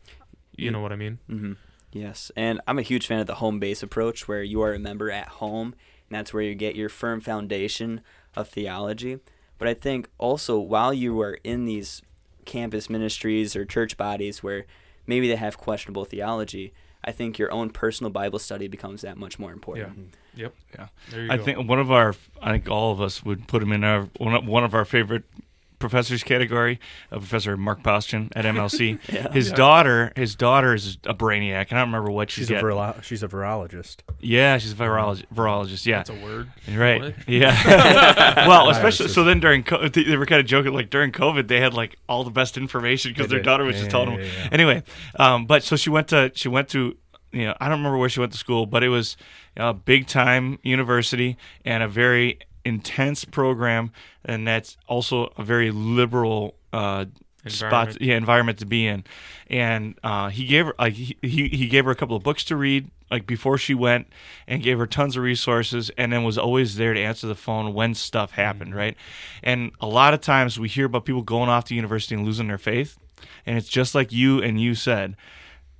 You know what I mean? Mm-hmm. Yes. And I'm a huge fan of the home base approach, where you are a member at home, and that's where you get your firm foundation of theology. But I think also, while you are in these campus ministries or church bodies where maybe they have questionable theology, I think your own personal Bible study becomes that much more important. Yeah. Yep. Yeah. There you I go. think one of our, I think all of us would put him in our one of our favorite professors category, uh, Professor Mark Postian at M L C. yeah. His yeah. daughter, his daughter is a brainiac. I don't remember what she's. She's a, viro- she's a virologist. Yeah, she's a virologist. Virologist. Yeah. That's a word. Right. What? Yeah. well, especially so. Then during co- they were kind of joking, like during COVID, they had like all the best information because their did. daughter was yeah, just telling yeah, them. Yeah, yeah. Anyway, um, but so she went to she went to. You know, I don't remember where she went to school, but it was a big-time university and a very intense program, and that's also a very liberal uh, environment. Spot, yeah, environment to be in. And uh, he gave her, like, he, he he gave her a couple of books to read, like, before she went, and gave her tons of resources, and then was always there to answer the phone when stuff happened, mm-hmm. right? And a lot of times we hear about people going off to university and losing their faith, and it's just like you and you said.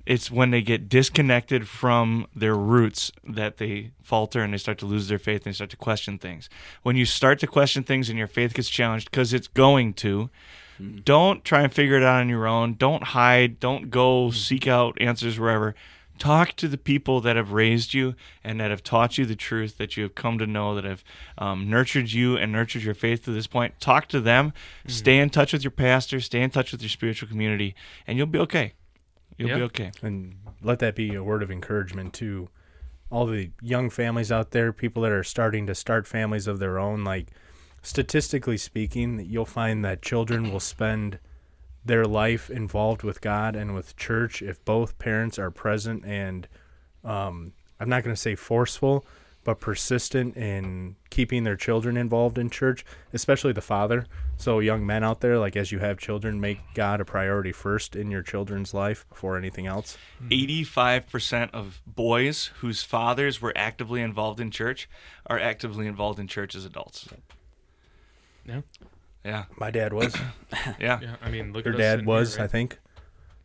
It's when they get disconnected from their roots that they falter and they start to lose their faith and they start to question things. When you start to question things and your faith gets challenged, because it's going to, mm-hmm. don't try and figure it out on your own. Don't hide. Don't go mm-hmm. seek out answers wherever. Talk to the people that have raised you and that have taught you the truth that you have come to know, that have um, nurtured you and nurtured your faith to this point. Talk to them. Mm-hmm. Stay in touch with your pastor. Stay in touch with your spiritual community, and you'll be okay. You'll yep. be okay. And let that be a word of encouragement to all the young families out there, people that are starting to start families of their own. Like, statistically speaking, you'll find that children will spend their life involved with God and with church if both parents are present and, um, I'm not going to say forceful, but persistent in keeping their children involved in church, especially the father. So young men out there, like, as you have children, make God a priority first in your children's life before anything else. eighty-five percent of boys whose fathers were actively involved in church are actively involved in church as adults. Yeah. Yeah. My dad was. Yeah. Yeah. I mean, look Your at dad was, here, right? I think.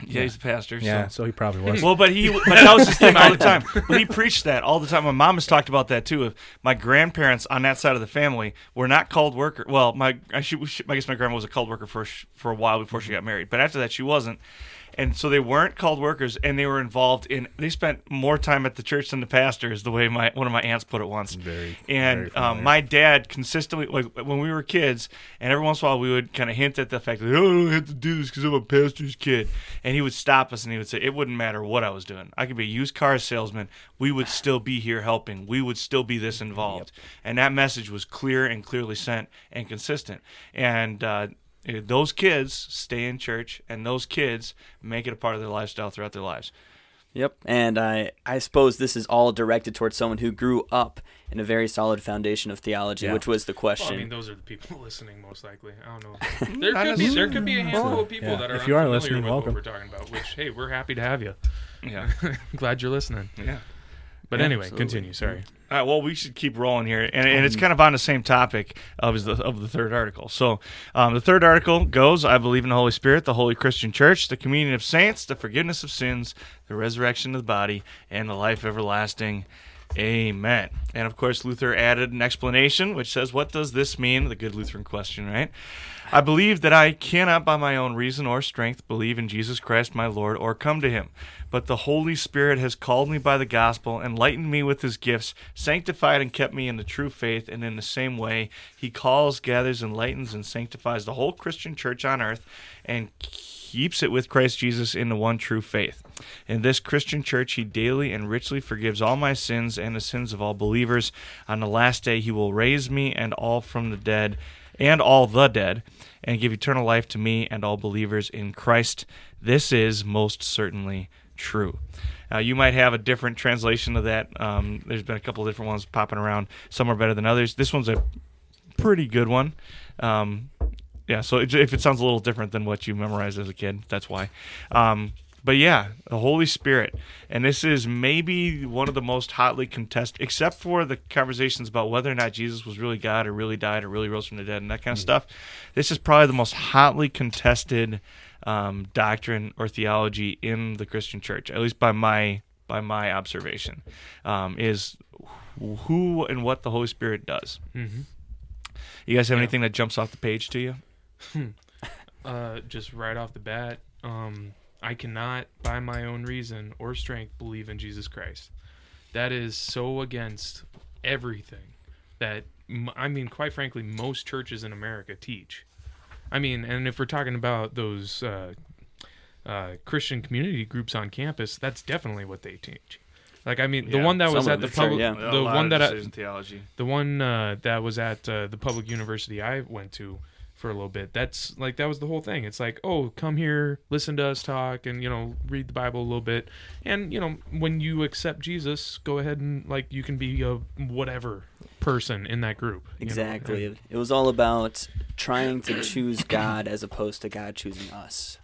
Yeah, yeah, he's a pastor. Yeah, so, so he probably was. Well, but he, but that was his thing all the time. But he preached that all the time. My mom has talked about that too. My grandparents on that side of the family were not called worker. Well, my I, should, I guess my grandma was a called worker for for a while before she got married. But after that, she wasn't. And so they weren't called workers, and they were involved in. They spent more time at the church than the pastor, is the way my one of my aunts put it once. Very, and very um, my dad consistently, like when we were kids, and every once in a while we would kind of hint at the fact that, oh, I have to do this because I'm a pastor's kid, and he would stop us and he would say, it wouldn't matter what I was doing. I could be a used car salesman. We would still be here helping. We would still be this involved. Yep. And that message was clear and clearly sent and consistent. And uh, those kids stay in church, and those kids make it a part of their lifestyle throughout their lives. Yep, and I I suppose this is all directed towards someone who grew up in a very solid foundation of theology, yeah. which was the question. Well, I mean, those are the people listening, most likely. I don't know. There could be there could be a handful of people yeah. that are if you are listening, with welcome. What we're talking about. Which, hey, we're happy to have you. Yeah, glad you're listening. Yeah. But yeah, anyway, absolutely. Continue. Sorry. All right, well, we should keep rolling here, and, and it's kind of on the same topic of the of the third article. So, um, the third article goes: I believe in the Holy Spirit, the Holy Christian Church, the communion of saints, the forgiveness of sins, the resurrection of the body, and the life everlasting. Amen. And of course, Luther added an explanation, which says, "What does this mean?" The good Lutheran question, right? I believe that I cannot by my own reason or strength believe in Jesus Christ my Lord or come to him, but the Holy Spirit has called me by the gospel, enlightened me with his gifts, sanctified and kept me in the true faith, and in the same way he calls, gathers, enlightens, and sanctifies the whole Christian church on earth and keeps it with Christ Jesus in the one true faith. In this Christian church he daily and richly forgives all my sins and the sins of all believers. On the last day he will raise me and all from the dead, and all the dead, and give eternal life to me and all believers in Christ. This is most certainly true. Now, you might have a different translation of that. Um, there's been a couple of different ones popping around. Some are better than others. This one's a pretty good one. Um, yeah, so it, if it sounds a little different than what you memorized as a kid, that's why. Um, but yeah, the Holy Spirit. And this is maybe one of the most hotly contested, except for the conversations about whether or not Jesus was really God or really died or really rose from the dead and that kind of mm-hmm. stuff. This is probably the most hotly contested um, doctrine or theology in the Christian church, at least by my by my observation, um, is who and what the Holy Spirit does. Mm-hmm. You guys have yeah. anything that jumps off the page to you? Hmm. Uh, just right off the bat, um I cannot, by my own reason or strength, believe in Jesus Christ. That is so against everything that, I mean, quite frankly, most churches in America teach. I mean, and if we're talking about those uh, uh, Christian community groups on campus, that's definitely what they teach. Like, I mean, yeah, the one that was at the public, yeah. the, one that I, the one uh, that was at uh, the public university I went to, for a little bit. That's like, that was the whole thing. It's like, oh, come here, listen to us talk, and, you know, read the Bible a little bit. And, you know, when you accept Jesus, go ahead and, like, you can be a whatever person in that group. Exactly. You know? It was all about trying to choose God as opposed to God choosing us.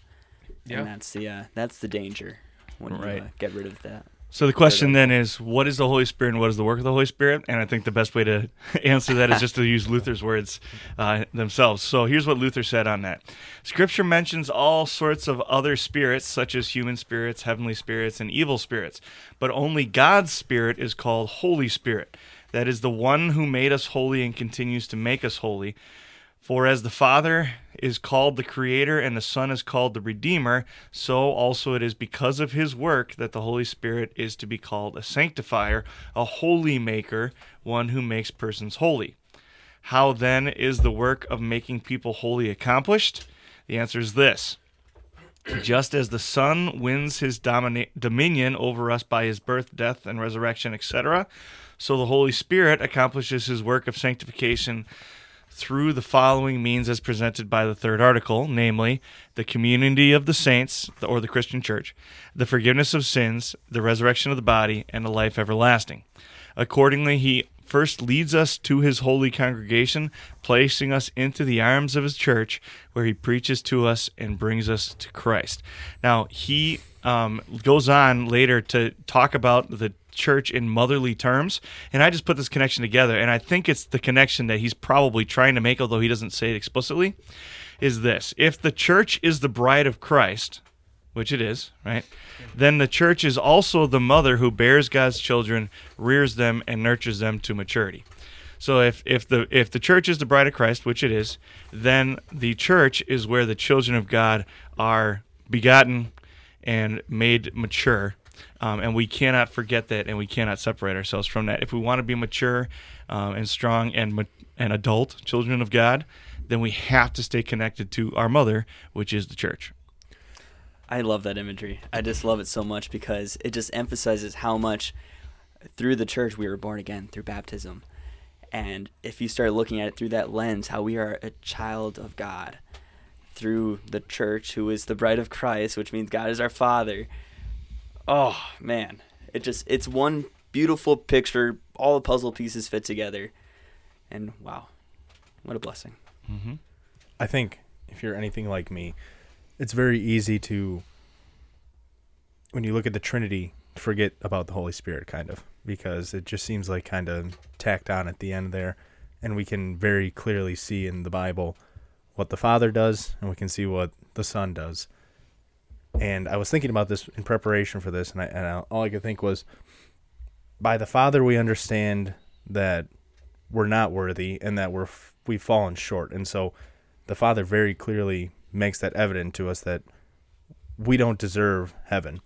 Yeah. And that's the, uh, that's the danger when right. you uh, get rid of that. So the question then is, what is the Holy Spirit and what is the work of the Holy Spirit? And I think the best way to answer that is just to use Luther's words uh, themselves. So here's what Luther said on that. Scripture mentions all sorts of other spirits, such as human spirits, heavenly spirits, and evil spirits. But only God's Spirit is called Holy Spirit. That is the one who made us holy and continues to make us holy. For as the Father is called the Creator and the Son is called the Redeemer, so also it is because of his work that the Holy Spirit is to be called a sanctifier, a holy maker, one who makes persons holy. How then is the work of making people holy accomplished? The answer is this. Just as the Son wins his domina- dominion over us by his birth, death, and resurrection, et cetera, so the Holy Spirit accomplishes his work of sanctification through the following means as presented by the third article, namely the community of the saints, or the Christian church, the forgiveness of sins, the resurrection of the body, and the life everlasting. Accordingly, he first leads us to his holy congregation, placing us into the arms of his church, where he preaches to us and brings us to Christ. Now, he um, goes on later to talk about the church in motherly terms, and I just put this connection together, and I think it's the connection that he's probably trying to make, although he doesn't say it explicitly, is this. If the church is the bride of Christ, which it is, right, then the church is also the mother who bears God's children, rears them, and nurtures them to maturity. So if, if the if the church is the bride of Christ, which it is, then the church is where the children of God are begotten and made mature. Um, and we cannot forget that, and we cannot separate ourselves from that. If we want to be mature um, and strong and ma- and adult children of God, then we have to stay connected to our mother, which is the church. I love that imagery. I just love it so much because it just emphasizes how much through the church we were born again, through baptism. And if you start looking at it through that lens, how we are a child of God through the church, who is the bride of Christ, which means God is our Father. Oh, man. It just, it's one beautiful picture. All the puzzle pieces fit together. And wow, what a blessing. Mm-hmm. I think if you're anything like me, it's very easy to, when you look at the Trinity, forget about the Holy Spirit, kind of, because it just seems like kind of tacked on at the end there. And we can very clearly see in the Bible what the Father does, and we can see what the Son does. And I was thinking about this in preparation for this, and, I, and I, all I could think was, by the Father we understand that we're not worthy and that we're we've fallen short. And so the Father very clearly makes that evident to us that we don't deserve heaven.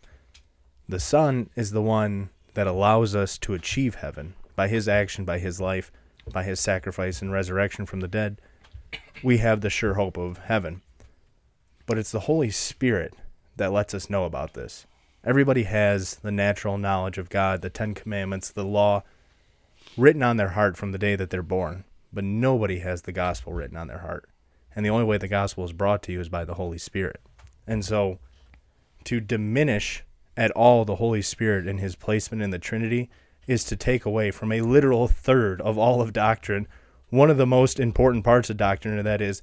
The Son is the one that allows us to achieve heaven by his action, by his life, by his sacrifice and resurrection from the dead. We have the sure hope of heaven. But it's the Holy Spirit that lets us know about this. Everybody has the natural knowledge of God, the Ten Commandments, the law written on their heart from the day that they're born, but nobody has the gospel written on their heart. And the only way the gospel is brought to you is by the Holy Spirit. And so to diminish at all the Holy Spirit and his placement in the Trinity is to take away from a literal third of all of doctrine, one of the most important parts of doctrine, and that is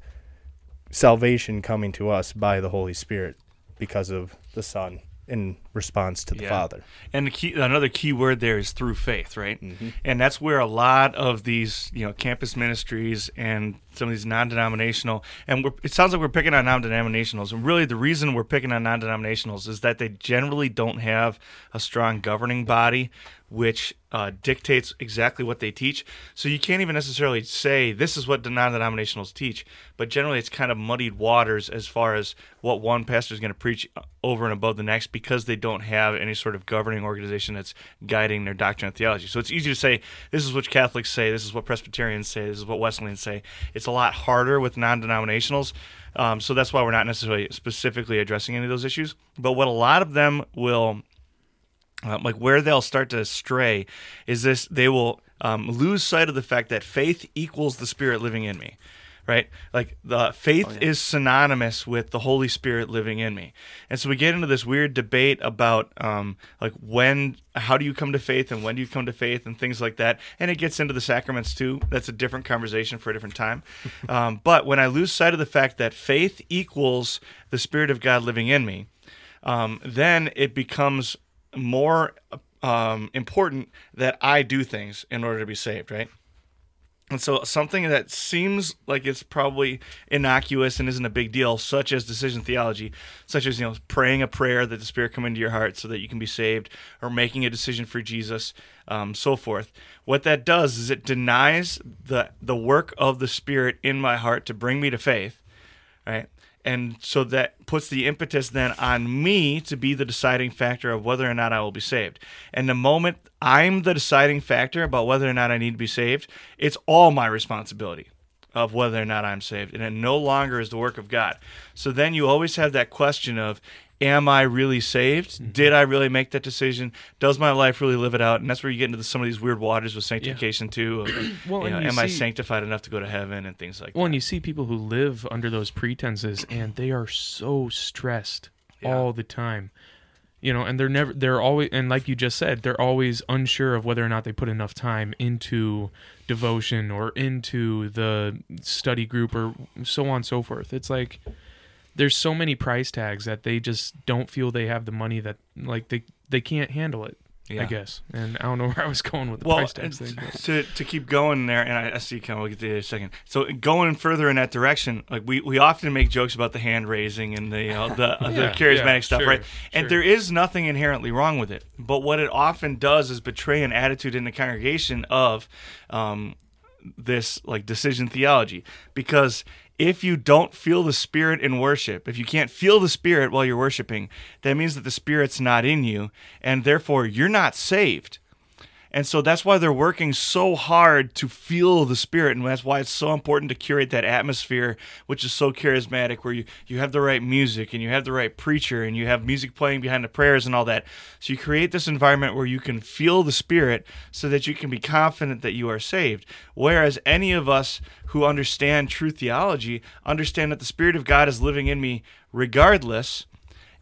salvation coming to us by the Holy Spirit because of the Son in response to the yeah. Father. And the key, another key word there is through faith, right? Mm-hmm. And that's where a lot of these, you know, campus ministries and some of these non-denominational, and we're, it sounds like we're picking on non-denominationals, and really the reason we're picking on non-denominationals is that they generally don't have a strong governing body which uh, dictates exactly what they teach. So you can't even necessarily say this is what the non-denominationals teach, but generally it's kind of muddied waters as far as what one pastor is going to preach over and above the next because they don't have any sort of governing organization that's guiding their doctrine and theology. So it's easy to say this is what Catholics say, this is what Presbyterians say, this is what Wesleyans say. It's a lot harder with non-denominationals. Um, so that's why we're not necessarily specifically addressing any of those issues. But what a lot of them will... Um, like where they'll start to stray is this, they will um, lose sight of the fact that faith equals the Spirit living in me, right? Like the faith oh, yeah. is synonymous with the Holy Spirit living in me. And so we get into this weird debate about um, like when, how do you come to faith and when do you come to faith and things like that. And it gets into the sacraments too. That's a different conversation for a different time. um, but when I lose sight of the fact that faith equals the Spirit of God living in me, um, then it becomes more um, important that I do things in order to be saved, right? And so something that seems like it's probably innocuous and isn't a big deal, such as decision theology, such as, you know, praying a prayer that the Spirit come into your heart so that you can be saved, or making a decision for Jesus, um, so forth. What that does is it denies the the work of the Spirit in my heart to bring me to faith, right? And so that puts the impetus then on me to be the deciding factor of whether or not I will be saved. And the moment I'm the deciding factor about whether or not I need to be saved, it's all my responsibility of whether or not I'm saved. And it no longer is the work of God. So then you always have that question of, am I really saved? Mm-hmm. Did I really make that decision? Does my life really live it out? And that's where you get into some of these weird waters with sanctification, yeah. too. Of, well, you know, you am see, I sanctified enough to go to heaven and things like well, that? Well, and you see people who live under those pretenses, and they are so stressed yeah. all the time. You know, and they're never, they're always, and like you just said, they're always unsure of whether or not they put enough time into devotion or into the study group or so on and so forth. It's like, there's so many price tags that they just don't feel they have the money that, like, they, they can't handle it. yeah. I guess. And I don't know where I was going with the well, price tags thing. To, to keep going there, and I, I see, kind of, we'll get to you in a second. So going further in that direction, like we, we often make jokes about the hand raising and the uh, the, yeah, the charismatic yeah, stuff, sure, right? And sure. there is nothing inherently wrong with it. But what it often does is betray an attitude in the congregation of um, this like decision theology. Because if you don't feel the Spirit in worship, if you can't feel the Spirit while you're worshiping, that means that the Spirit's not in you, and therefore you're not saved. And so that's why they're working so hard to feel the Spirit, and that's why it's so important to curate that atmosphere, which is so charismatic, where you, you have the right music, and you have the right preacher, and you have music playing behind the prayers and all that. So you create this environment where you can feel the Spirit so that you can be confident that you are saved. Whereas any of us who understand true theology understand that the Spirit of God is living in me regardless,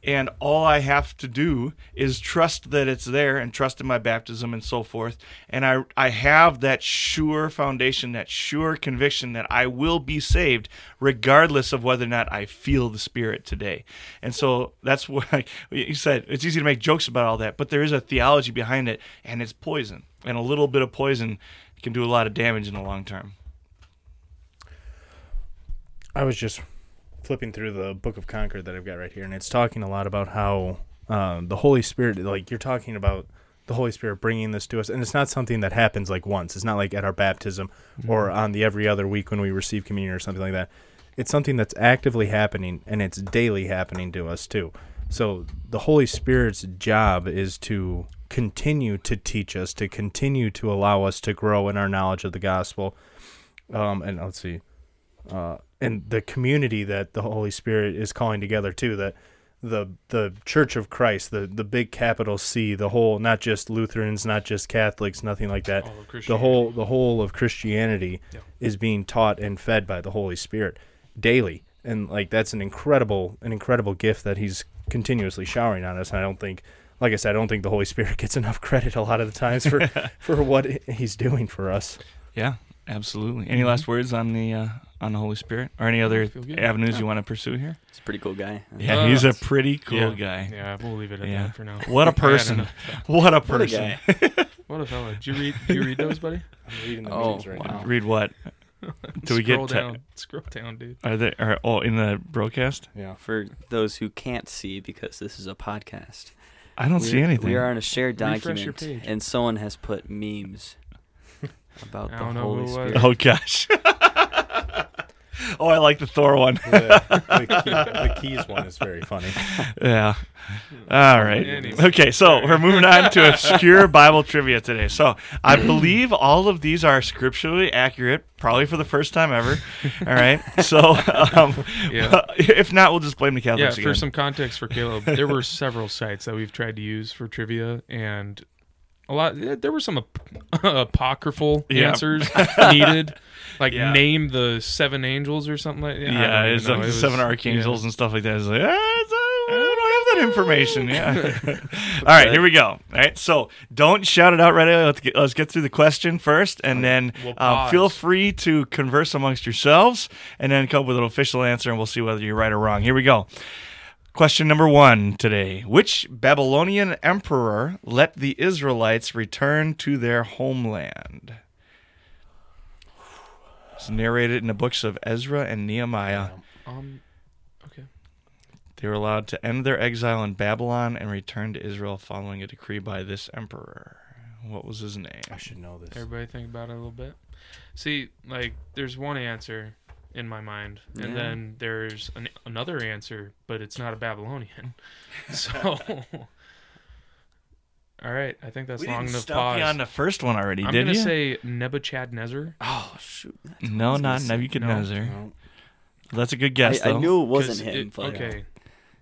and all I have to do is trust that it's there and trust in my baptism and so forth. And I I have that sure foundation, that sure conviction that I will be saved regardless of whether or not I feel the Spirit today. And so that's why you said it's easy to make jokes about all that, but there is a theology behind it, and it's poison. And a little bit of poison can do a lot of damage in the long term. I was just flipping through the Book of Concord that I've got right here, and it's talking a lot about how uh, the Holy Spirit, like you're talking about the Holy Spirit bringing this to us, and it's not something that happens like once. It's not like at our baptism mm-hmm. or on the every other week when we receive communion or something like that. It's something that's actively happening, and it's daily happening to us too. So the Holy Spirit's job is to continue to teach us, to continue to allow us to grow in our knowledge of the gospel. Um, and let's see. Uh, and the community that the Holy Spirit is calling together too, that the the Church of Christ, the, the big capital C, the whole, not just Lutherans, not just Catholics, nothing like that. The whole the whole of Christianity yeah. is being taught and fed by the Holy Spirit daily. And like that's an incredible an incredible gift that he's continuously showering on us. And I don't think like I said, I don't think the Holy Spirit gets enough credit a lot of the times for, for what he's doing for us. Yeah, absolutely. Any last words on the uh on the Holy Spirit, or any other avenues yeah. you want to pursue here? He's a pretty cool guy. Yeah, uh, he's a pretty cool yeah. guy. Yeah, we'll leave it at yeah. that for now. What a person. What a person. What a guy. What a fella. Did you read, did you read those, buddy? I'm reading the oh, memes right wow. now. Read what? Do we Scroll get down. T- Scroll down, dude. Are they are all in the broadcast? Yeah. For those who can't see, because this is a podcast. I don't see anything. We are on a shared document, and someone has put memes about the Holy Spirit. Oh, gosh. Oh, I like the Thor one. the, the, key, the keys one is very funny. Yeah. All right. Anyway. Okay, so we're moving on to obscure Bible trivia today. So I believe all of these are scripturally accurate, probably for the first time ever. All right. So um, yeah. if not, we'll just blame the Catholics yeah, again. For some context for Caleb, there were several sites that we've tried to use for trivia, and a lot. There were some ap- apocryphal yeah. answers needed, like yeah. name the seven angels or something like that. Yeah, it's like it was, seven archangels yeah. and stuff like that. It's like, ah, it's, uh, we don't have that information. Yeah. All right, here we go. All right, so don't shout it out right away. Let's get, let's get through the question first, and then we'll uh, feel free to converse amongst yourselves, and then come up with an official answer, and we'll see whether you're right or wrong. Here we go. Question number one today. Which Babylonian emperor let the Israelites return to their homeland? It's narrated in the books of Ezra and Nehemiah. Um, okay. They were allowed to end their exile in Babylon and return to Israel following a decree by this emperor. What was his name? I should know this. Everybody think about it a little bit. See, like, there's one answer in my mind, and yeah. then there's an, another answer, but it's not a Babylonian. So, all right, I think that's we long didn't enough. Stop pause. You on the first one already, I'm did gonna you? I'm going to say Nebuchadnezzar. Oh shoot! No, not Nebuchadnezzar. No. No. That's a good guess. I, though. I knew it wasn't him. It, but okay,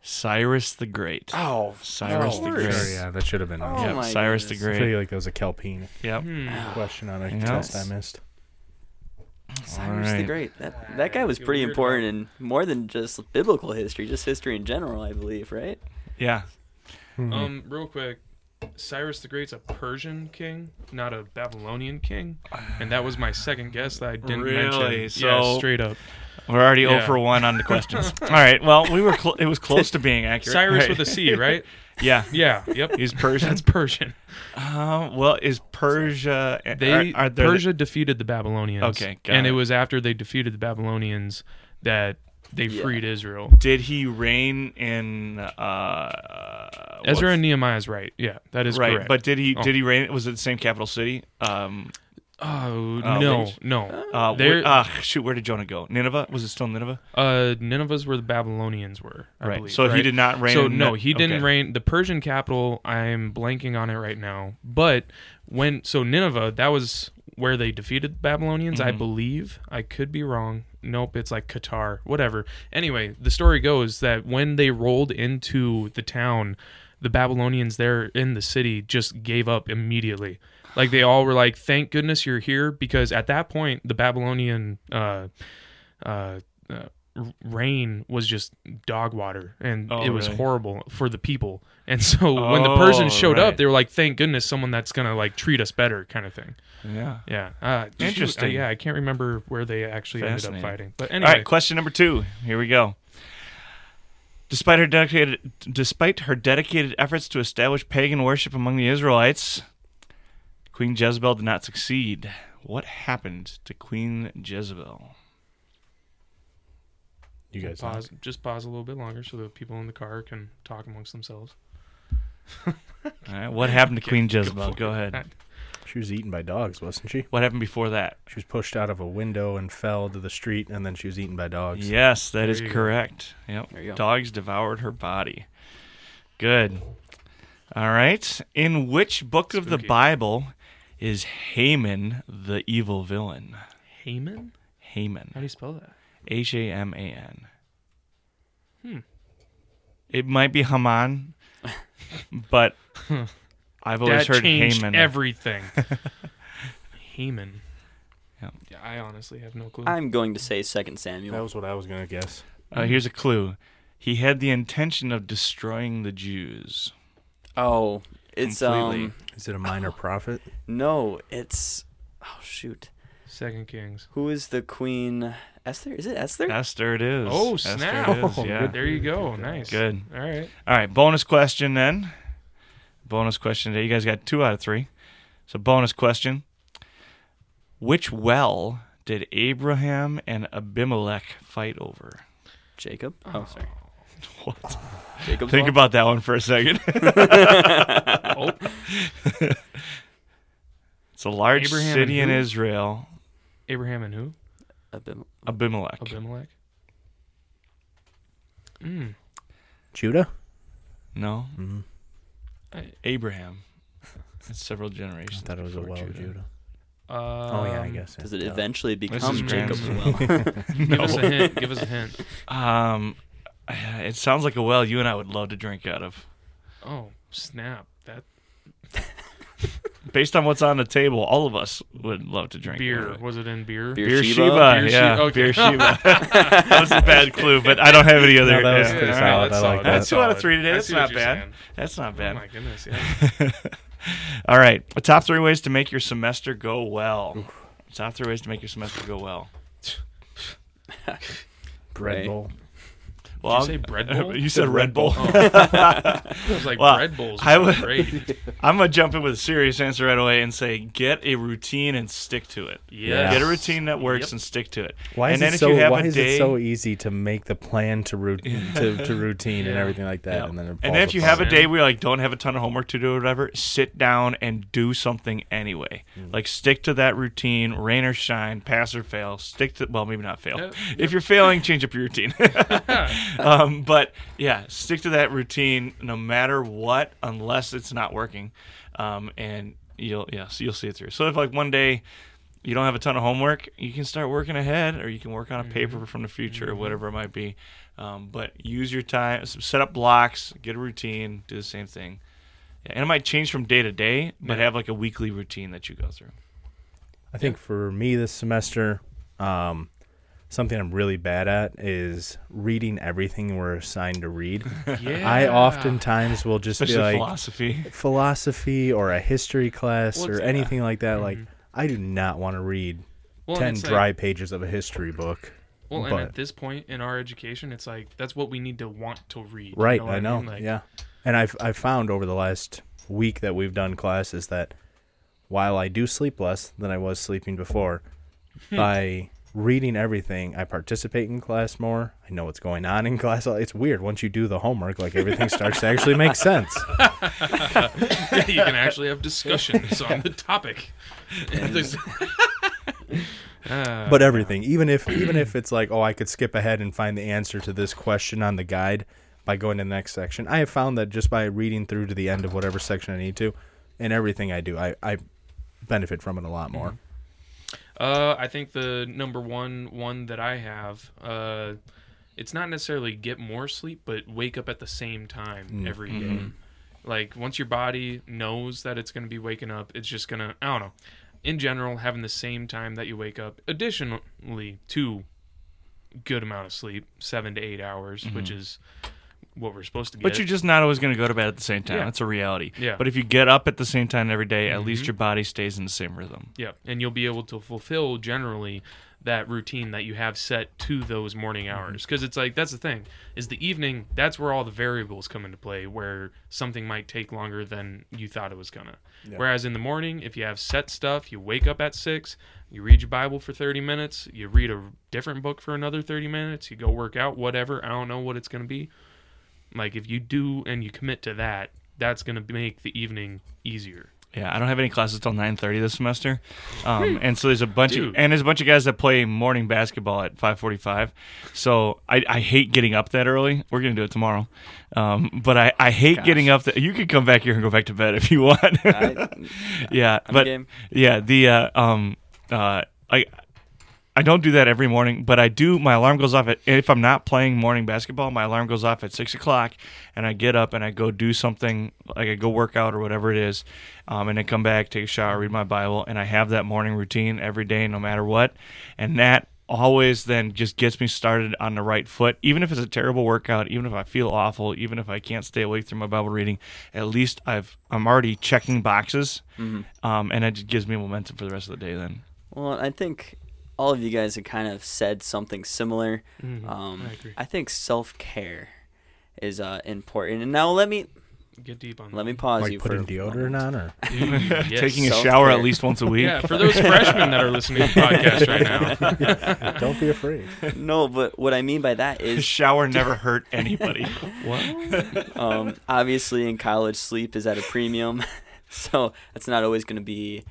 Cyrus the Great. Oh, Cyrus the Great. Sure, yeah, that should have been. Oh, yep. my Cyrus goodness. the Great. I feel like there was a Kelpine yep. hmm. question on a yes. test I missed. Cyrus right. the Great. That that guy was pretty important in more than just biblical history, just history in general, I believe, right? Yeah. Mm-hmm. Um, real quick, Cyrus the Great's a Persian king, not a Babylonian king, and that was my second guess that I didn't really? mention. Really? So yeah, straight up. We're already yeah. zero for one on the questions. All right. Well, we were. Cl- it was close to being accurate. Cyrus right. with a C, right? Yeah. Yeah. Yep. He's Persian. That's Persian. Uh, well, is Persia... They are, are there Persia the... defeated the Babylonians. Okay, got And it. it was after they defeated the Babylonians that they yeah. freed Israel. Did he reign in... Uh, Ezra and Nehemiah's right. Yeah, that is right, correct. But did he oh. did he reign... Was it the same capital city? Um, oh, uh, no, no. Uh, where, uh, shoot, where did Jonah go? Nineveh? Was it still Nineveh? Uh, Nineveh's where the Babylonians were, I right. believe. So right? he did not reign... So no, he didn't okay. reign... The Persian capital, I'm blanking on it right now, but when... So Nineveh, that was where they defeated the Babylonians, mm-hmm. I believe. I could be wrong. Nope, it's like Qatar, whatever. Anyway, the story goes that when they rolled into the town, the Babylonians there in the city just gave up immediately. Like, they all were like, thank goodness you're here, because at that point, the Babylonian uh, uh, uh, reign was just dog water, and oh, it was really? horrible for the people. And so oh, when the Persians showed right. up, they were like, thank goodness, someone that's going to, like, treat us better kind of thing. Yeah. Yeah. Uh, Interesting. Uh, yeah, I can't remember where they actually ended up fighting. But anyway. All right, question number two. Here we go. Despite her dedicated, despite her dedicated efforts to establish pagan worship among the Israelites, Queen Jezebel did not succeed. What happened to Queen Jezebel? You guys pause, just pause a little bit longer so the people in the car can talk amongst themselves. All right, what happened to Queen Jezebel? Go ahead. She was eaten by dogs, wasn't she? What happened before that? She was pushed out of a window and fell to the street, and then she was eaten by dogs. Yes, that there is correct. Go. Yep. There you go. Dogs devoured her body. Good. All right. In which book Spooky. of the Bible is Haman the evil villain? Haman? Haman. How do you spell that? H A M A N. Hmm. It might be Haman, but I've always that heard changed Haman. Everything. Haman. Yeah. yeah, I honestly have no clue. I'm going to say Second Samuel. That was what I was going to guess. Uh, here's a clue. He had the intention of destroying the Jews. Oh, it's... Completely. um. Is it a minor oh, prophet? No, it's... Oh, shoot. Second Kings. Who is the queen? Esther? Is it Esther? Esther it is. Oh, snap. Esther it is. Yeah. There you go. Nice. Good. All right. All right, bonus question then. Bonus question today. You guys got two out of three. So bonus question. Which well did Abraham and Abimelech fight over? Jacob? Oh, sorry. What? Jacob's Think well? about that one for a second. oh. It's a large Abraham city in Israel. Abraham and who? Abim- Abimelech. Abimelech. Mm. Judah? No. Mm-hmm. I, Abraham. It's several generations. I thought it was a well Judah. Judah. Uh, oh, yeah, I guess. Does it yeah. eventually become Jacob's well? Give no. us a hint. Give us a hint. Um, It sounds like a well you and I would love to drink out of. Oh, snap. That. Based on what's on the table, all of us would love to drink. Beer. Anyway. Was it in beer? Beer Sheba. Beer yeah. Okay. Beer Sheba. That was a bad clue, but I don't have any other. No, that was yeah. pretty solid. Right, that's I like that. That's two out of three today. That's not bad. Saying. That's not bad. Oh, my goodness. Yeah. All right. The top three ways to make your semester go well. Oof. Top three ways to make your semester go well. Bread bowl. Well, Did you say bread bowl? You said Red Bull. Oh. I was like, well, bread bowls are I would, great. I'm going to jump in with a serious answer right away and say get a routine and stick to it. Yes. Get a routine that works yep. and stick to it. Why is, and then it, so, if you have why a is day, it so easy to make the plan to, ru- to, to routine yeah. and everything like that? Yeah. And then, it falls and then if you have man. a day where you like, don't have a ton of homework to do or whatever, sit down and do something anyway. Mm. Like stick to that routine, rain or shine, pass or fail. Stick to Well, maybe not fail. Yep. If yep. you're failing, change up your routine. Um, but yeah, stick to that routine no matter what, unless it's not working, um, and you'll yeah, so you'll see it through. So if like one day you don't have a ton of homework, you can start working ahead, or you can work on a paper from the future or whatever it might be. Um, but use your time, set up blocks, get a routine, do the same thing, yeah, and it might change from day to day, but yeah. have like a weekly routine that you go through. I think yeah. for me this semester, um, something I'm really bad at is reading everything we're assigned to read. Yeah. I oftentimes will just Especially be like philosophy, philosophy, or a history class, well, or anything yeah. like that. Mm-hmm. Like I do not want to read well, ten dry like, pages of a history book. Well, but, and at this point in our education, it's like that's what we need to want to read. Right, you know I know. I mean? Like, yeah. And I've I've found over the last week that we've done classes that while I do sleep less than I was sleeping before, by reading everything, I participate in class more. I know what's going on in class. It's weird. Once you do the homework, like everything starts to actually make sense. Yeah, you can actually have discussions on the topic. Uh, but everything, even if even if it's like, oh, I could skip ahead and find the answer to this question on the guide by going to the next section. I have found that just by reading through to the end of whatever section I need to, and everything I do, I, I benefit from it a lot more. Uh, I think the number one one that I have, uh, it's not necessarily get more sleep, but wake up at the same time mm. every day. Mm-hmm. Like, once your body knows that it's going to be waking up, it's just going to, I don't know. In general, having the same time that you wake up, additionally to good amount of sleep, seven to eight hours, mm-hmm. which is what we're supposed to get. But you're just not always going to go to bed at the same time. Yeah. That's a reality. Yeah. But if you get up at the same time every day, mm-hmm. at least your body stays in the same rhythm. Yeah, and you'll be able to fulfill generally that routine that you have set to those morning hours. Because it's like, that's the thing, is the evening, that's where all the variables come into play, where something might take longer than you thought it was gonna. Yeah. Whereas in the morning, if you have set stuff, you wake up at six, you read your Bible for thirty minutes, you read a different book for another thirty minutes, you go work out, whatever, I don't know what it's gonna be. Like, if you do and you commit to that, that's gonna make the evening easier. Yeah, I don't have any classes till nine thirty this semester, um, and so there's a bunch Dude. of and there's a bunch of guys that play morning basketball at five forty-five. So I, I hate getting up that early. We're gonna do it tomorrow, um, but I, I hate Gosh. getting up. That you could come back here and go back to bed if you want. I, yeah, I'm but game. yeah, the uh, um uh I I don't do that every morning, but I do. My alarm goes off at if I'm not playing morning basketball. My alarm goes off at six o'clock, and I get up and I go do something, like I go work out or whatever it is, um, and then come back, take a shower, read my Bible, and I have that morning routine every day, no matter what, and that always then just gets me started on the right foot. Even if it's a terrible workout, even if I feel awful, even if I can't stay awake through my Bible reading, at least I've I'm already checking boxes, mm-hmm. um, and it just gives me momentum for the rest of the day. Then, well, I think. All of you guys have kind of said something similar. Mm, um, I agree. I think self-care is uh, important. And now let me get deep on. Let me pause like you for a moment. Like putting deodorant on, or yes. taking a self-care. Shower at least once a week. Yeah, for those freshmen that are listening to the podcast right now, don't be afraid. No, but what I mean by that is shower never hurt anybody. What? Um, obviously, in college, sleep is at a premium, so that's not always going to be,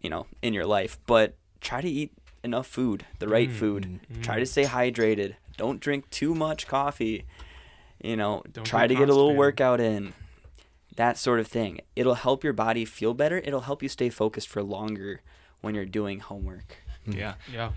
you know, in your life. But try to eat. Enough food, the right mm, food. Mm. Try to stay hydrated. Don't drink too much coffee. You know, Don't try to get a little man. workout in. That sort of thing. It'll help your body feel better. It'll help you stay focused for longer when you're doing homework. Yeah. Yeah.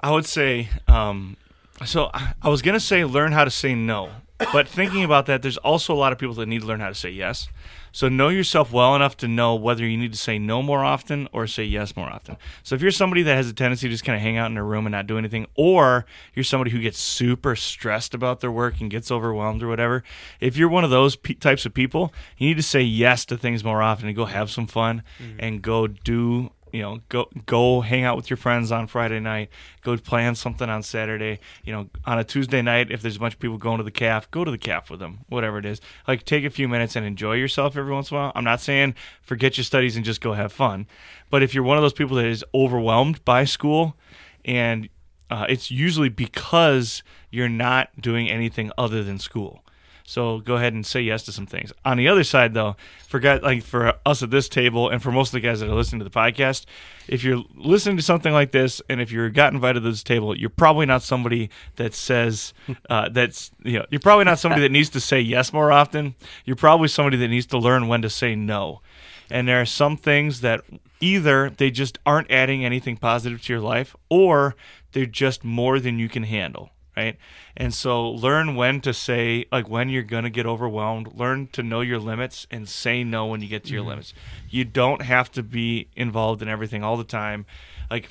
I would say, um, so I, I was going to say learn how to say no. But thinking about that, there's also a lot of people that need to learn how to say yes. So know yourself well enough to know whether you need to say no more often or say yes more often. So if you're somebody that has a tendency to just kind of hang out in their room and not do anything, or you're somebody who gets super stressed about their work and gets overwhelmed or whatever, if you're one of those pe- types of people, you need to say yes to things more often and go have some fun mm-hmm. and go do, you know, go go hang out with your friends on Friday night, go plan something on Saturday, you know, on a Tuesday night, if there's a bunch of people going to the caf, go to the caf with them, whatever it is. Like, take a few minutes and enjoy yourself every once in a while. I'm not saying forget your studies and just go have fun. But if you're one of those people that is overwhelmed by school, and uh, it's usually because you're not doing anything other than school. So go ahead and say yes to some things. On the other side, though, for guys, like for us at this table and for most of the guys that are listening to the podcast, if you're listening to something like this and if you got invited to this table, you're probably not somebody that says uh, that's you know you're probably not somebody that needs to say yes more often. You're probably somebody that needs to learn when to say no. And there are some things that either they just aren't adding anything positive to your life, or they're just more than you can handle. Right? And so learn when to say, like, when you're going to get overwhelmed. Learn to know your limits and say no when you get to your mm-hmm. limits. You don't have to be involved in everything all the time. Like,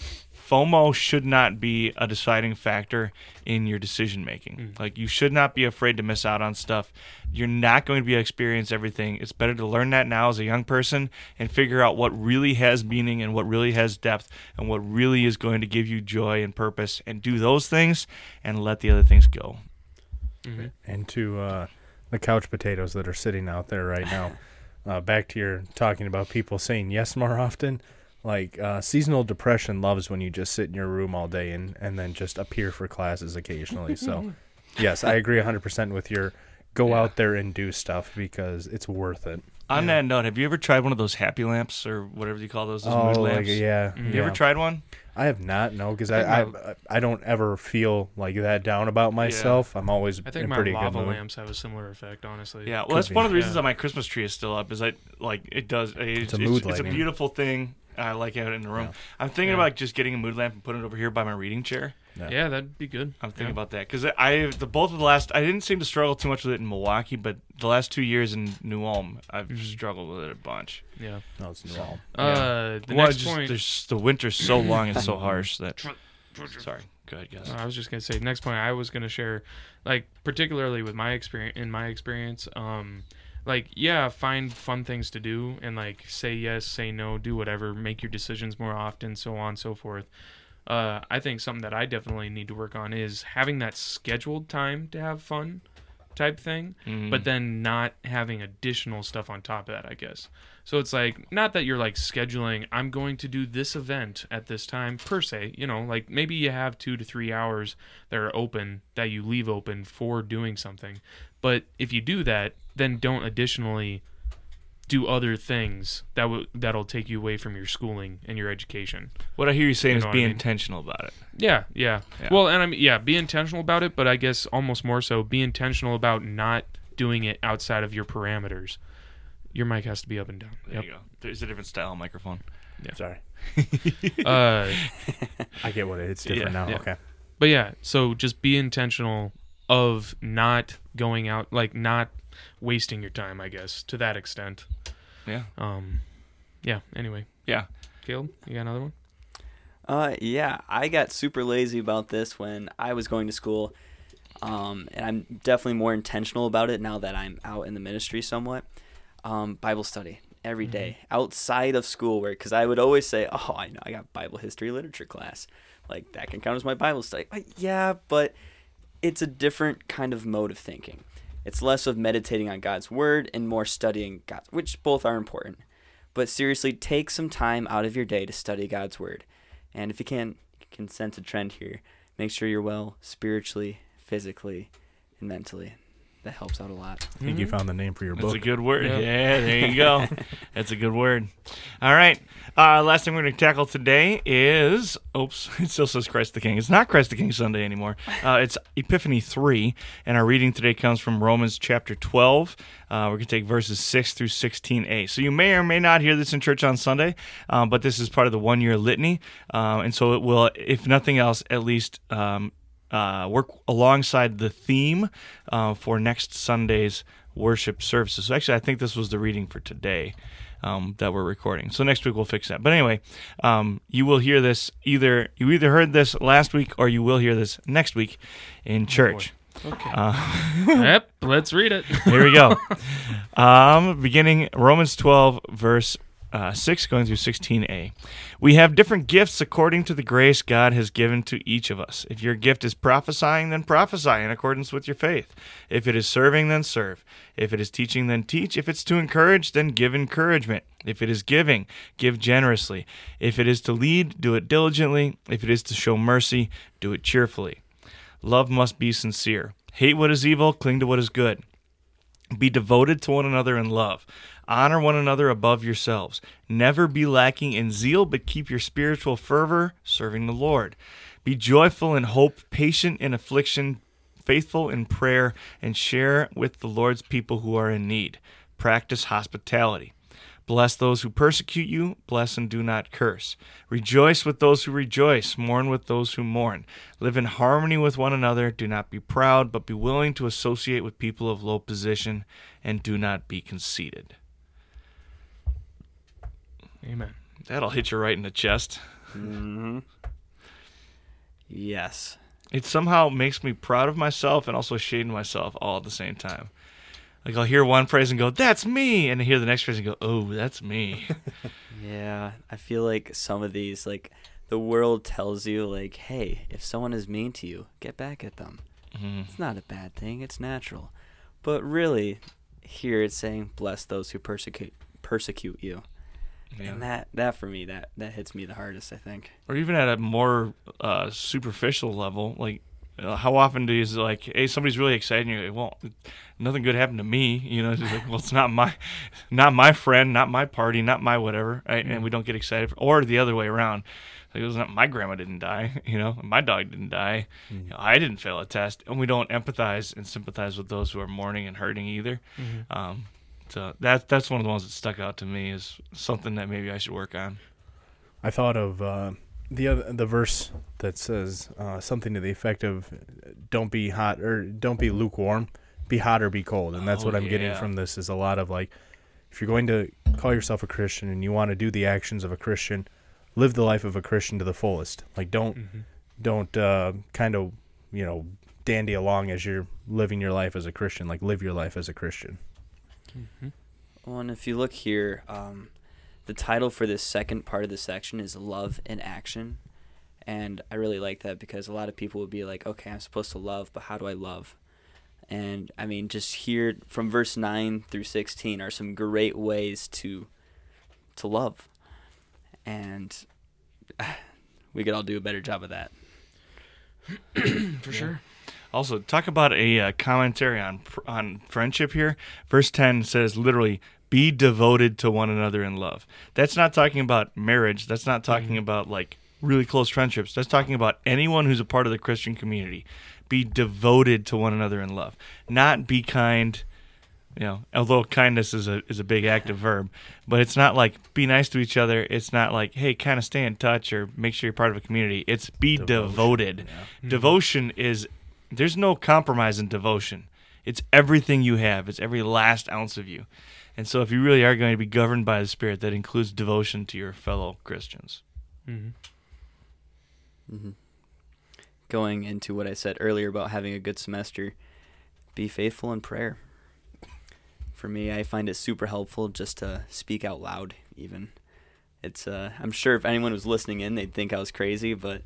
FOMO should not be a deciding factor in your decision making. Mm-hmm. Like, you should not be afraid to miss out on stuff. You're not going to be able to experience everything. It's better to learn that now as a young person and figure out what really has meaning and what really has depth and what really is going to give you joy and purpose, and do those things and let the other things go. Mm-hmm. And to uh, the couch potatoes that are sitting out there right now. Uh, back to your talking about people saying yes more often. Like, uh, seasonal depression loves when you just sit in your room all day and, and then just appear for classes occasionally. So, yes, I agree one hundred percent with your go yeah. out there and do stuff because it's worth it. On yeah. that note, have you ever tried one of those happy lamps or whatever you call those, those oh, mood lamps? Like, yeah. Mm-hmm. You yeah. ever tried one? I have not, no, because I I, I I don't ever feel like that down about myself. Yeah. I'm always in pretty good mood. I think my lava lamps have a similar effect, honestly. Yeah, well, Could that's be. one of the reasons yeah. that my Christmas tree is still up is I like it does. It, it's, it's, a mood it's, it's a beautiful thing. I like having it in the room. Yeah. I'm thinking yeah. about like, just getting a mood lamp and putting it over here by my reading chair. Yeah, yeah that'd be good. I'm thinking yeah. about that because I the both of the last I didn't seem to struggle too much with it in Milwaukee, but the last two years in New Ulm, I've struggled with it a bunch. Yeah, no, it's New Ulm. Uh, yeah. the well, next just, point, there's, the winter's so long and so harsh that. Sorry, go ahead, guys. No, I was just gonna say next point I was gonna share, like particularly with my experience in my experience. Um, Like, yeah, find fun things to do and, like, say yes, say no, do whatever, make your decisions more often, so on and so forth. Uh, I think something that I definitely need to work on is having that scheduled time to have fun type thing, mm-hmm. but then not having additional stuff on top of that, I guess. So it's, like, not that you're, like, scheduling, I'm going to do this event at this time, per se. You know, like, maybe you have two to three hours that are open, that you leave open for doing something. But if you do that, then don't additionally do other things that w- that'll take you away from your schooling and your education. What I hear you saying you know is be I mean? intentional about it. Yeah, yeah, yeah. Well, and I mean, yeah, be intentional about it, but I guess almost more so be intentional about not doing it outside of your parameters. Your mic has to be up and down. There yep. you go. There's a different style of microphone. Yeah. Sorry. uh, I get what it is. It's different yeah, now. Yeah. Okay. But yeah, so just be intentional of not going out, like not wasting your time, I guess, to that extent. Yeah. Um. Yeah, anyway. Yeah. Caleb, you got another one? Uh, yeah, I got super lazy about this when I was going to school, um, and I'm definitely more intentional about it now that I'm out in the ministry somewhat. Um, Bible study every day mm-hmm. outside of schoolwork, because I would always say, oh, I know, I got Bible history literature class. Like, that can count as my Bible study. But, yeah, but it's a different kind of mode of thinking. It's less of meditating on God's word and more studying God, which both are important. But seriously, take some time out of your day to study God's word. And if you can, you can sense a trend here. Make sure you're well spiritually, physically, and mentally. That helps out a lot. I think mm-hmm. you found the name for your book. That's a good word. Yep. Yeah, there you go. That's a good word. All right. Uh, last thing we're going to tackle today is, oops, it still says Christ the King. It's not Christ the King Sunday anymore. Uh, it's Epiphany three, and our reading today comes from Romans chapter twelve. Uh, we're going to take verses six through sixteen a. So you may or may not hear this in church on Sunday, um, but this is part of the one-year litany, um, and so it will, if nothing else, at least um, Uh, work alongside the theme uh, for next Sunday's worship services. So actually, I think this was the reading for today um, that we're recording. So next week we'll fix that. But anyway, um, you will hear this either you either heard this last week or you will hear this next week in church. Oh, okay. Uh, yep. Let's read it. Here we go. Um, beginning Romans twelve verse. Uh, six going through sixteen a. We have different gifts according to the grace God has given to each of us. If your gift is prophesying, then prophesy in accordance with your faith. If it is serving, then serve. If it is teaching, then teach. If it's to encourage, then give encouragement. If it is giving, give generously. If it is to lead, do it diligently. If it is to show mercy, do it cheerfully. Love must be sincere. Hate what is evil, cling to what is good. Be devoted to one another in love. Honor one another above yourselves. Never be lacking in zeal, but keep your spiritual fervor serving the Lord. Be joyful in hope, patient in affliction, faithful in prayer, and share with the Lord's people who are in need. Practice hospitality. Bless those who persecute you. Bless and do not curse. Rejoice with those who rejoice. Mourn with those who mourn. Live in harmony with one another. Do not be proud, but be willing to associate with people of low position, and do not be conceited. Amen. That'll hit you right in the chest. Mm-hmm. Yes. It somehow makes me proud of myself and also shading myself all at the same time. Like, I'll hear one phrase and go, that's me, and I hear the next phrase and go, oh, that's me. Yeah, I feel like some of these, like, the world tells you, like, hey, if someone is mean to you, get back at them. Mm-hmm. It's not a bad thing. It's natural. But really, here it's saying, bless those who persecute persecute you. Yeah. And that, that for me, that, that hits me the hardest, I think. Or even at a more uh, superficial level, like, uh, how often do you say, like, hey, somebody's really excited, and you're like, well, nothing good happened to me, you know? It's just like, well, it's not my not my friend, not my party, not my whatever, right? Mm-hmm. And we don't get excited. For, or the other way around. Like, it was not my grandma didn't die, you know? My dog didn't die. Mm-hmm. You know, I didn't fail a test. And we don't empathize and sympathize with those who are mourning and hurting either. Mm-hmm. Um So that that's one of the ones that stuck out to me is something that maybe I should work on. I thought of uh, the other, the verse that says uh, something to the effect of "Don't be hot or don't be lukewarm, be hot or be cold," and that's oh, what I'm yeah. getting from this is a lot of like, if you're going to call yourself a Christian and you want to do the actions of a Christian, live the life of a Christian to the fullest. Like don't mm-hmm. don't uh, kind of you know dandy along as you're living your life as a Christian. Like live your life as a Christian. Mm-hmm. Well, and if you look here, um, the title for this second part of the section is Love in Action. And I really like that because a lot of people would be like, okay, I'm supposed to love, but how do I love? And, I mean, just here from verse nine through sixteen are some great ways to to love. And we could all do a better job of that. For yeah. sure. Also, talk about a uh, commentary on on friendship here. Verse ten says literally, be devoted to one another in love. That's not talking about marriage. That's not talking mm-hmm. about like really close friendships. That's talking about anyone who's a part of the Christian community. Be devoted to one another in love. Not be kind, you know, although kindness is a is a big active verb. But it's not like be nice to each other. It's not like, hey, kind of stay in touch or make sure you're part of a community. It's be Devotion. devoted. Yeah. Mm-hmm. Devotion is... There's no compromise in devotion. It's everything you have. It's every last ounce of you. And so if you really are going to be governed by the Spirit, that includes devotion to your fellow Christians. Mm-hmm. Mm-hmm. Going into what I said earlier about having a good semester, be faithful in prayer. For me, I find it super helpful just to speak out loud even. It's uh, I'm sure if anyone was listening in, they'd think I was crazy, but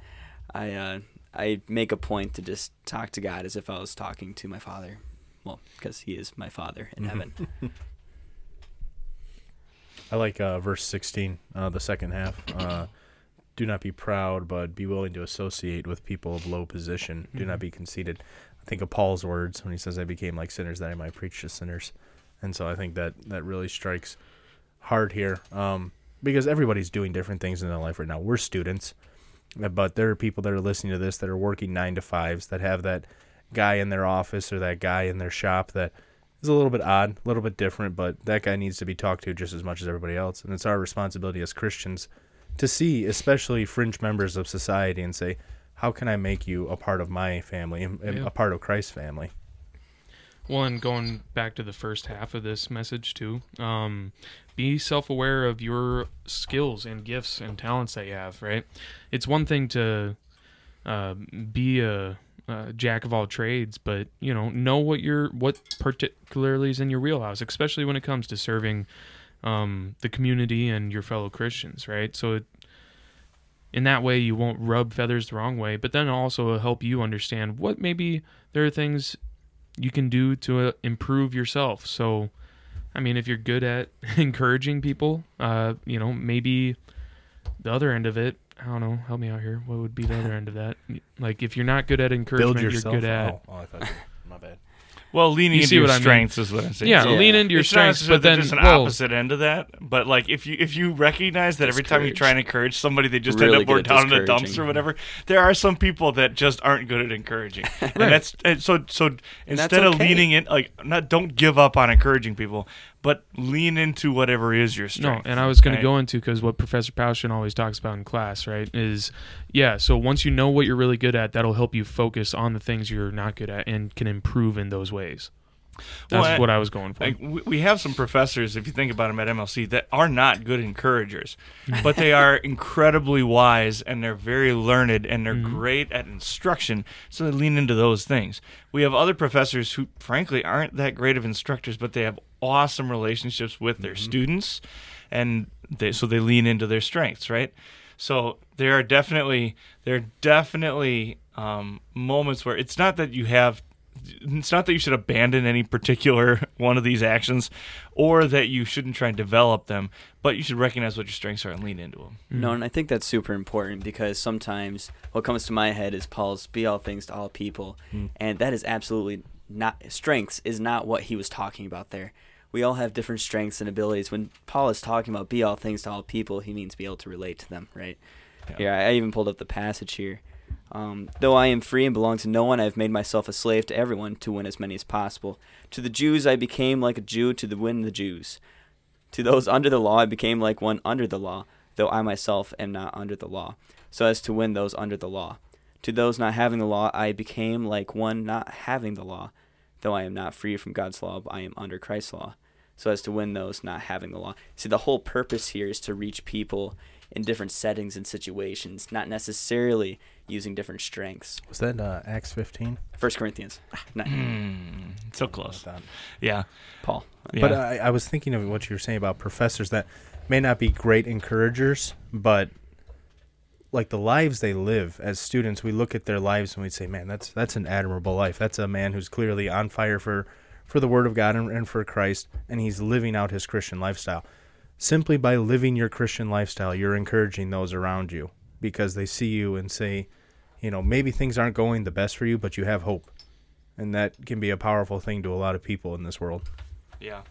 I... Uh, I make a point to just talk to God as if I was talking to my Father. Well, because He is my Father in heaven. I like uh, verse sixteen, uh, the second half. Uh, Do not be proud, but be willing to associate with people of low position. Do not be conceited. I think of Paul's words when he says, I became like sinners that I might preach to sinners. And so I think that, that really strikes hard here um, because everybody's doing different things in their life right now. We're students. But there are people that are listening to this that are working nine to fives that have that guy in their office or that guy in their shop that is a little bit odd, a little bit different, but that guy needs to be talked to just as much as everybody else. And it's our responsibility as Christians to see, especially fringe members of society, and say, how can I make you a part of my family, and yeah. a part of Christ's family? Well, and going back to the first half of this message, too, um, be self-aware of your skills and gifts and talents that you have, right? It's one thing to uh, be a, a jack-of-all-trades, but, you know, know what your what particularly is in your wheelhouse, especially when it comes to serving um, the community and your fellow Christians, right? So it, in that way, you won't rub feathers the wrong way, but then also it'll help you understand what maybe there are things you can do to improve yourself. So, I mean, if you're good at encouraging people, uh, you know, maybe the other end of it, I don't know, help me out here. What would be the other end of that? Like, if you're not good at encouragement, Build yourself. you're good at... Oh, oh I thought you were, my bad. Well, leaning you into your strengths I mean. is what I'm saying. Yeah, so, lean into your it's strengths, but then just an well, opposite end of that. But like, if you if you recognize that every time you try and encourage somebody, they just really end up more down in the dumps or whatever. There are some people that just aren't good at encouraging, right. and that's and so so and instead okay. of leaning in, like not don't give up on encouraging people, but lean into whatever is your strength. No, and I was going right? to go into because what Professor Pauschen always talks about in class, right, is yeah. So once you know what you're really good at, that'll help you focus on the things you're not good at and can improve in those ways. Ways. That's well, what I was going for. Like, we have some professors, if you think about them at M L C, that are not good encouragers, but they are incredibly wise and they're very learned and they're mm-hmm. great at instruction, so they lean into those things. We have other professors who, frankly, aren't that great of instructors, but they have awesome relationships with their mm-hmm. students, and they, so they lean into their strengths, right? So there are definitely, there are definitely um, moments where it's not that you have it's not that you should abandon any particular one of these actions or that you shouldn't try and develop them, but you should recognize what your strengths are and lean into them. No, and I think that's super important, because sometimes what comes to my head is Paul's be all things to all people. Mm. And that is absolutely not, strengths is not what he was talking about there. We all have different strengths and abilities. When Paul is talking about be all things to all people, he means be able to relate to them, right? Yeah, yeah I even pulled up the passage here. Um, though I am free and belong to no one, I have made myself a slave to everyone to win as many as possible. To the Jews I became like a Jew to win the Jews. To those under the law I became like one under the law, though I myself am not under the law, so as to win those under the law. To those not having the law I became like one not having the law, though I am not free from God's law, but I am under Christ's law, so as to win those not having the law. See, the whole purpose here is to reach people in different settings and situations, not necessarily using different strengths. Was that uh, Acts fifteen? First Corinthians. So close. Yeah. Paul. Yeah. But I, I was thinking of what you were saying about professors that may not be great encouragers, but like the lives they live as students, we look at their lives and we say, man, that's that's an admirable life. That's a man who's clearly on fire for, for the Word of God and, and for Christ, and he's living out his Christian lifestyle. Simply by living your Christian lifestyle, you're encouraging those around you because they see you and say, you know, maybe things aren't going the best for you, but you have hope. And that can be a powerful thing to a lot of people in this world. Yeah.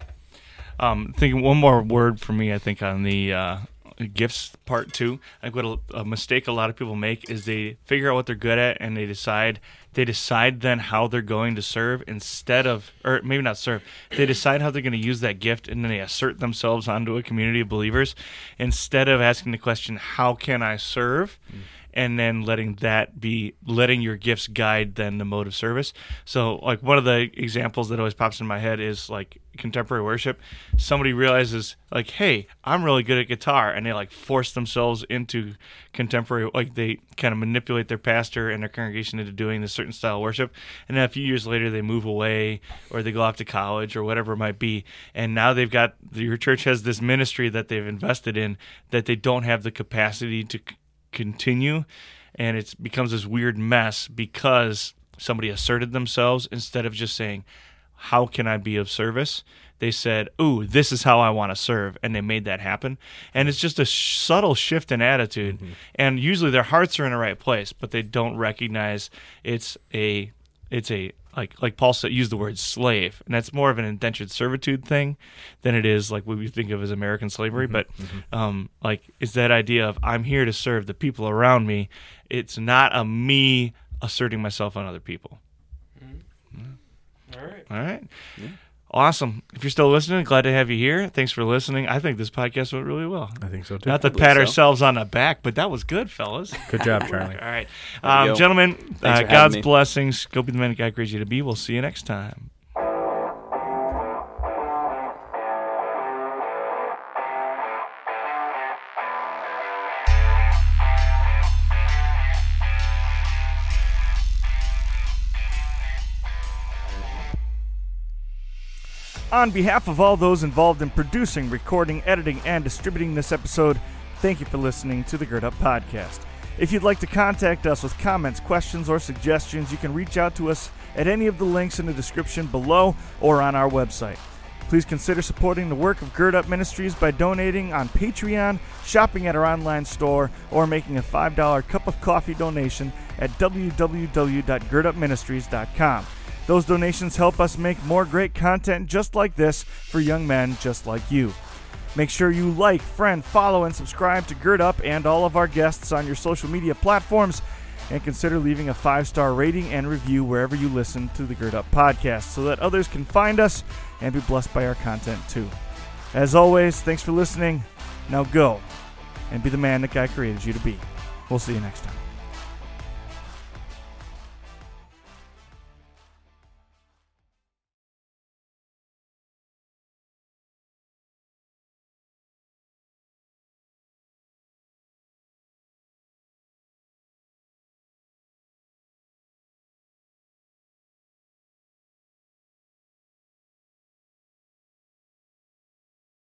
Um, thinking one more word for me, I think, on the uh, gifts part too. I think what a, a mistake a lot of people make is they figure out what they're good at and they decide they decide then how they're going to serve instead of, or maybe not serve, they decide how they're going to use that gift, and then they assert themselves onto a community of believers instead of asking the question, how can I serve? Mm. And then letting that be, letting your gifts guide then the mode of service. So like one of the examples that always pops in my head is like contemporary worship. Somebody realizes like, hey, I'm really good at guitar, and they like force themselves into contemporary, like they kind of manipulate their pastor and their congregation into doing this certain style of worship. And then a few years later they move away or they go off to college or whatever it might be. And now they've got, your church has this ministry that they've invested in that they don't have the capacity to continue, and it becomes this weird mess because somebody asserted themselves instead of just saying, how can I be of service? They said, ooh, this is how I want to serve, and they made that happen. And it's just a sh- subtle shift in attitude, mm-hmm. and usually their hearts are in the right place, but they don't recognize it's a it's a like like Paul said, used the word slave, and that's more of an indentured servitude thing than it is like what we think of as American slavery. Mm-hmm, but mm-hmm. Um, like it's that idea of I'm here to serve the people around me. It's not a me asserting myself on other people. Mm-hmm. Yeah. All right. All right. Yeah. Awesome. If you're still listening, glad to have you here. Thanks for listening. I think this podcast went really well. I think so, too. Not to pat so. ourselves on the back, but that was good, fellas. Good job, Charlie. All right. Um, gentlemen, uh, God's blessings. Go be the man that God created you to be. We'll see you next time. On behalf of all those involved in producing, recording, editing, and distributing this episode, thank you for listening to the Gird Up Podcast. If you'd like to contact us with comments, questions, or suggestions, you can reach out to us at any of the links in the description below or on our website. Please consider supporting the work of Gird Up Ministries by donating on Patreon, shopping at our online store, or making a five dollars cup of coffee donation at w w w dot gird up ministries dot com. Those donations help us make more great content just like this for young men just like you. Make sure you like, friend, follow, and subscribe to Gird Up and all of our guests on your social media platforms, and consider leaving a five-star rating and review wherever you listen to the Gird Up Podcast so that others can find us and be blessed by our content too. As always, thanks for listening. Now go and be the man that God created you to be. We'll see you next time.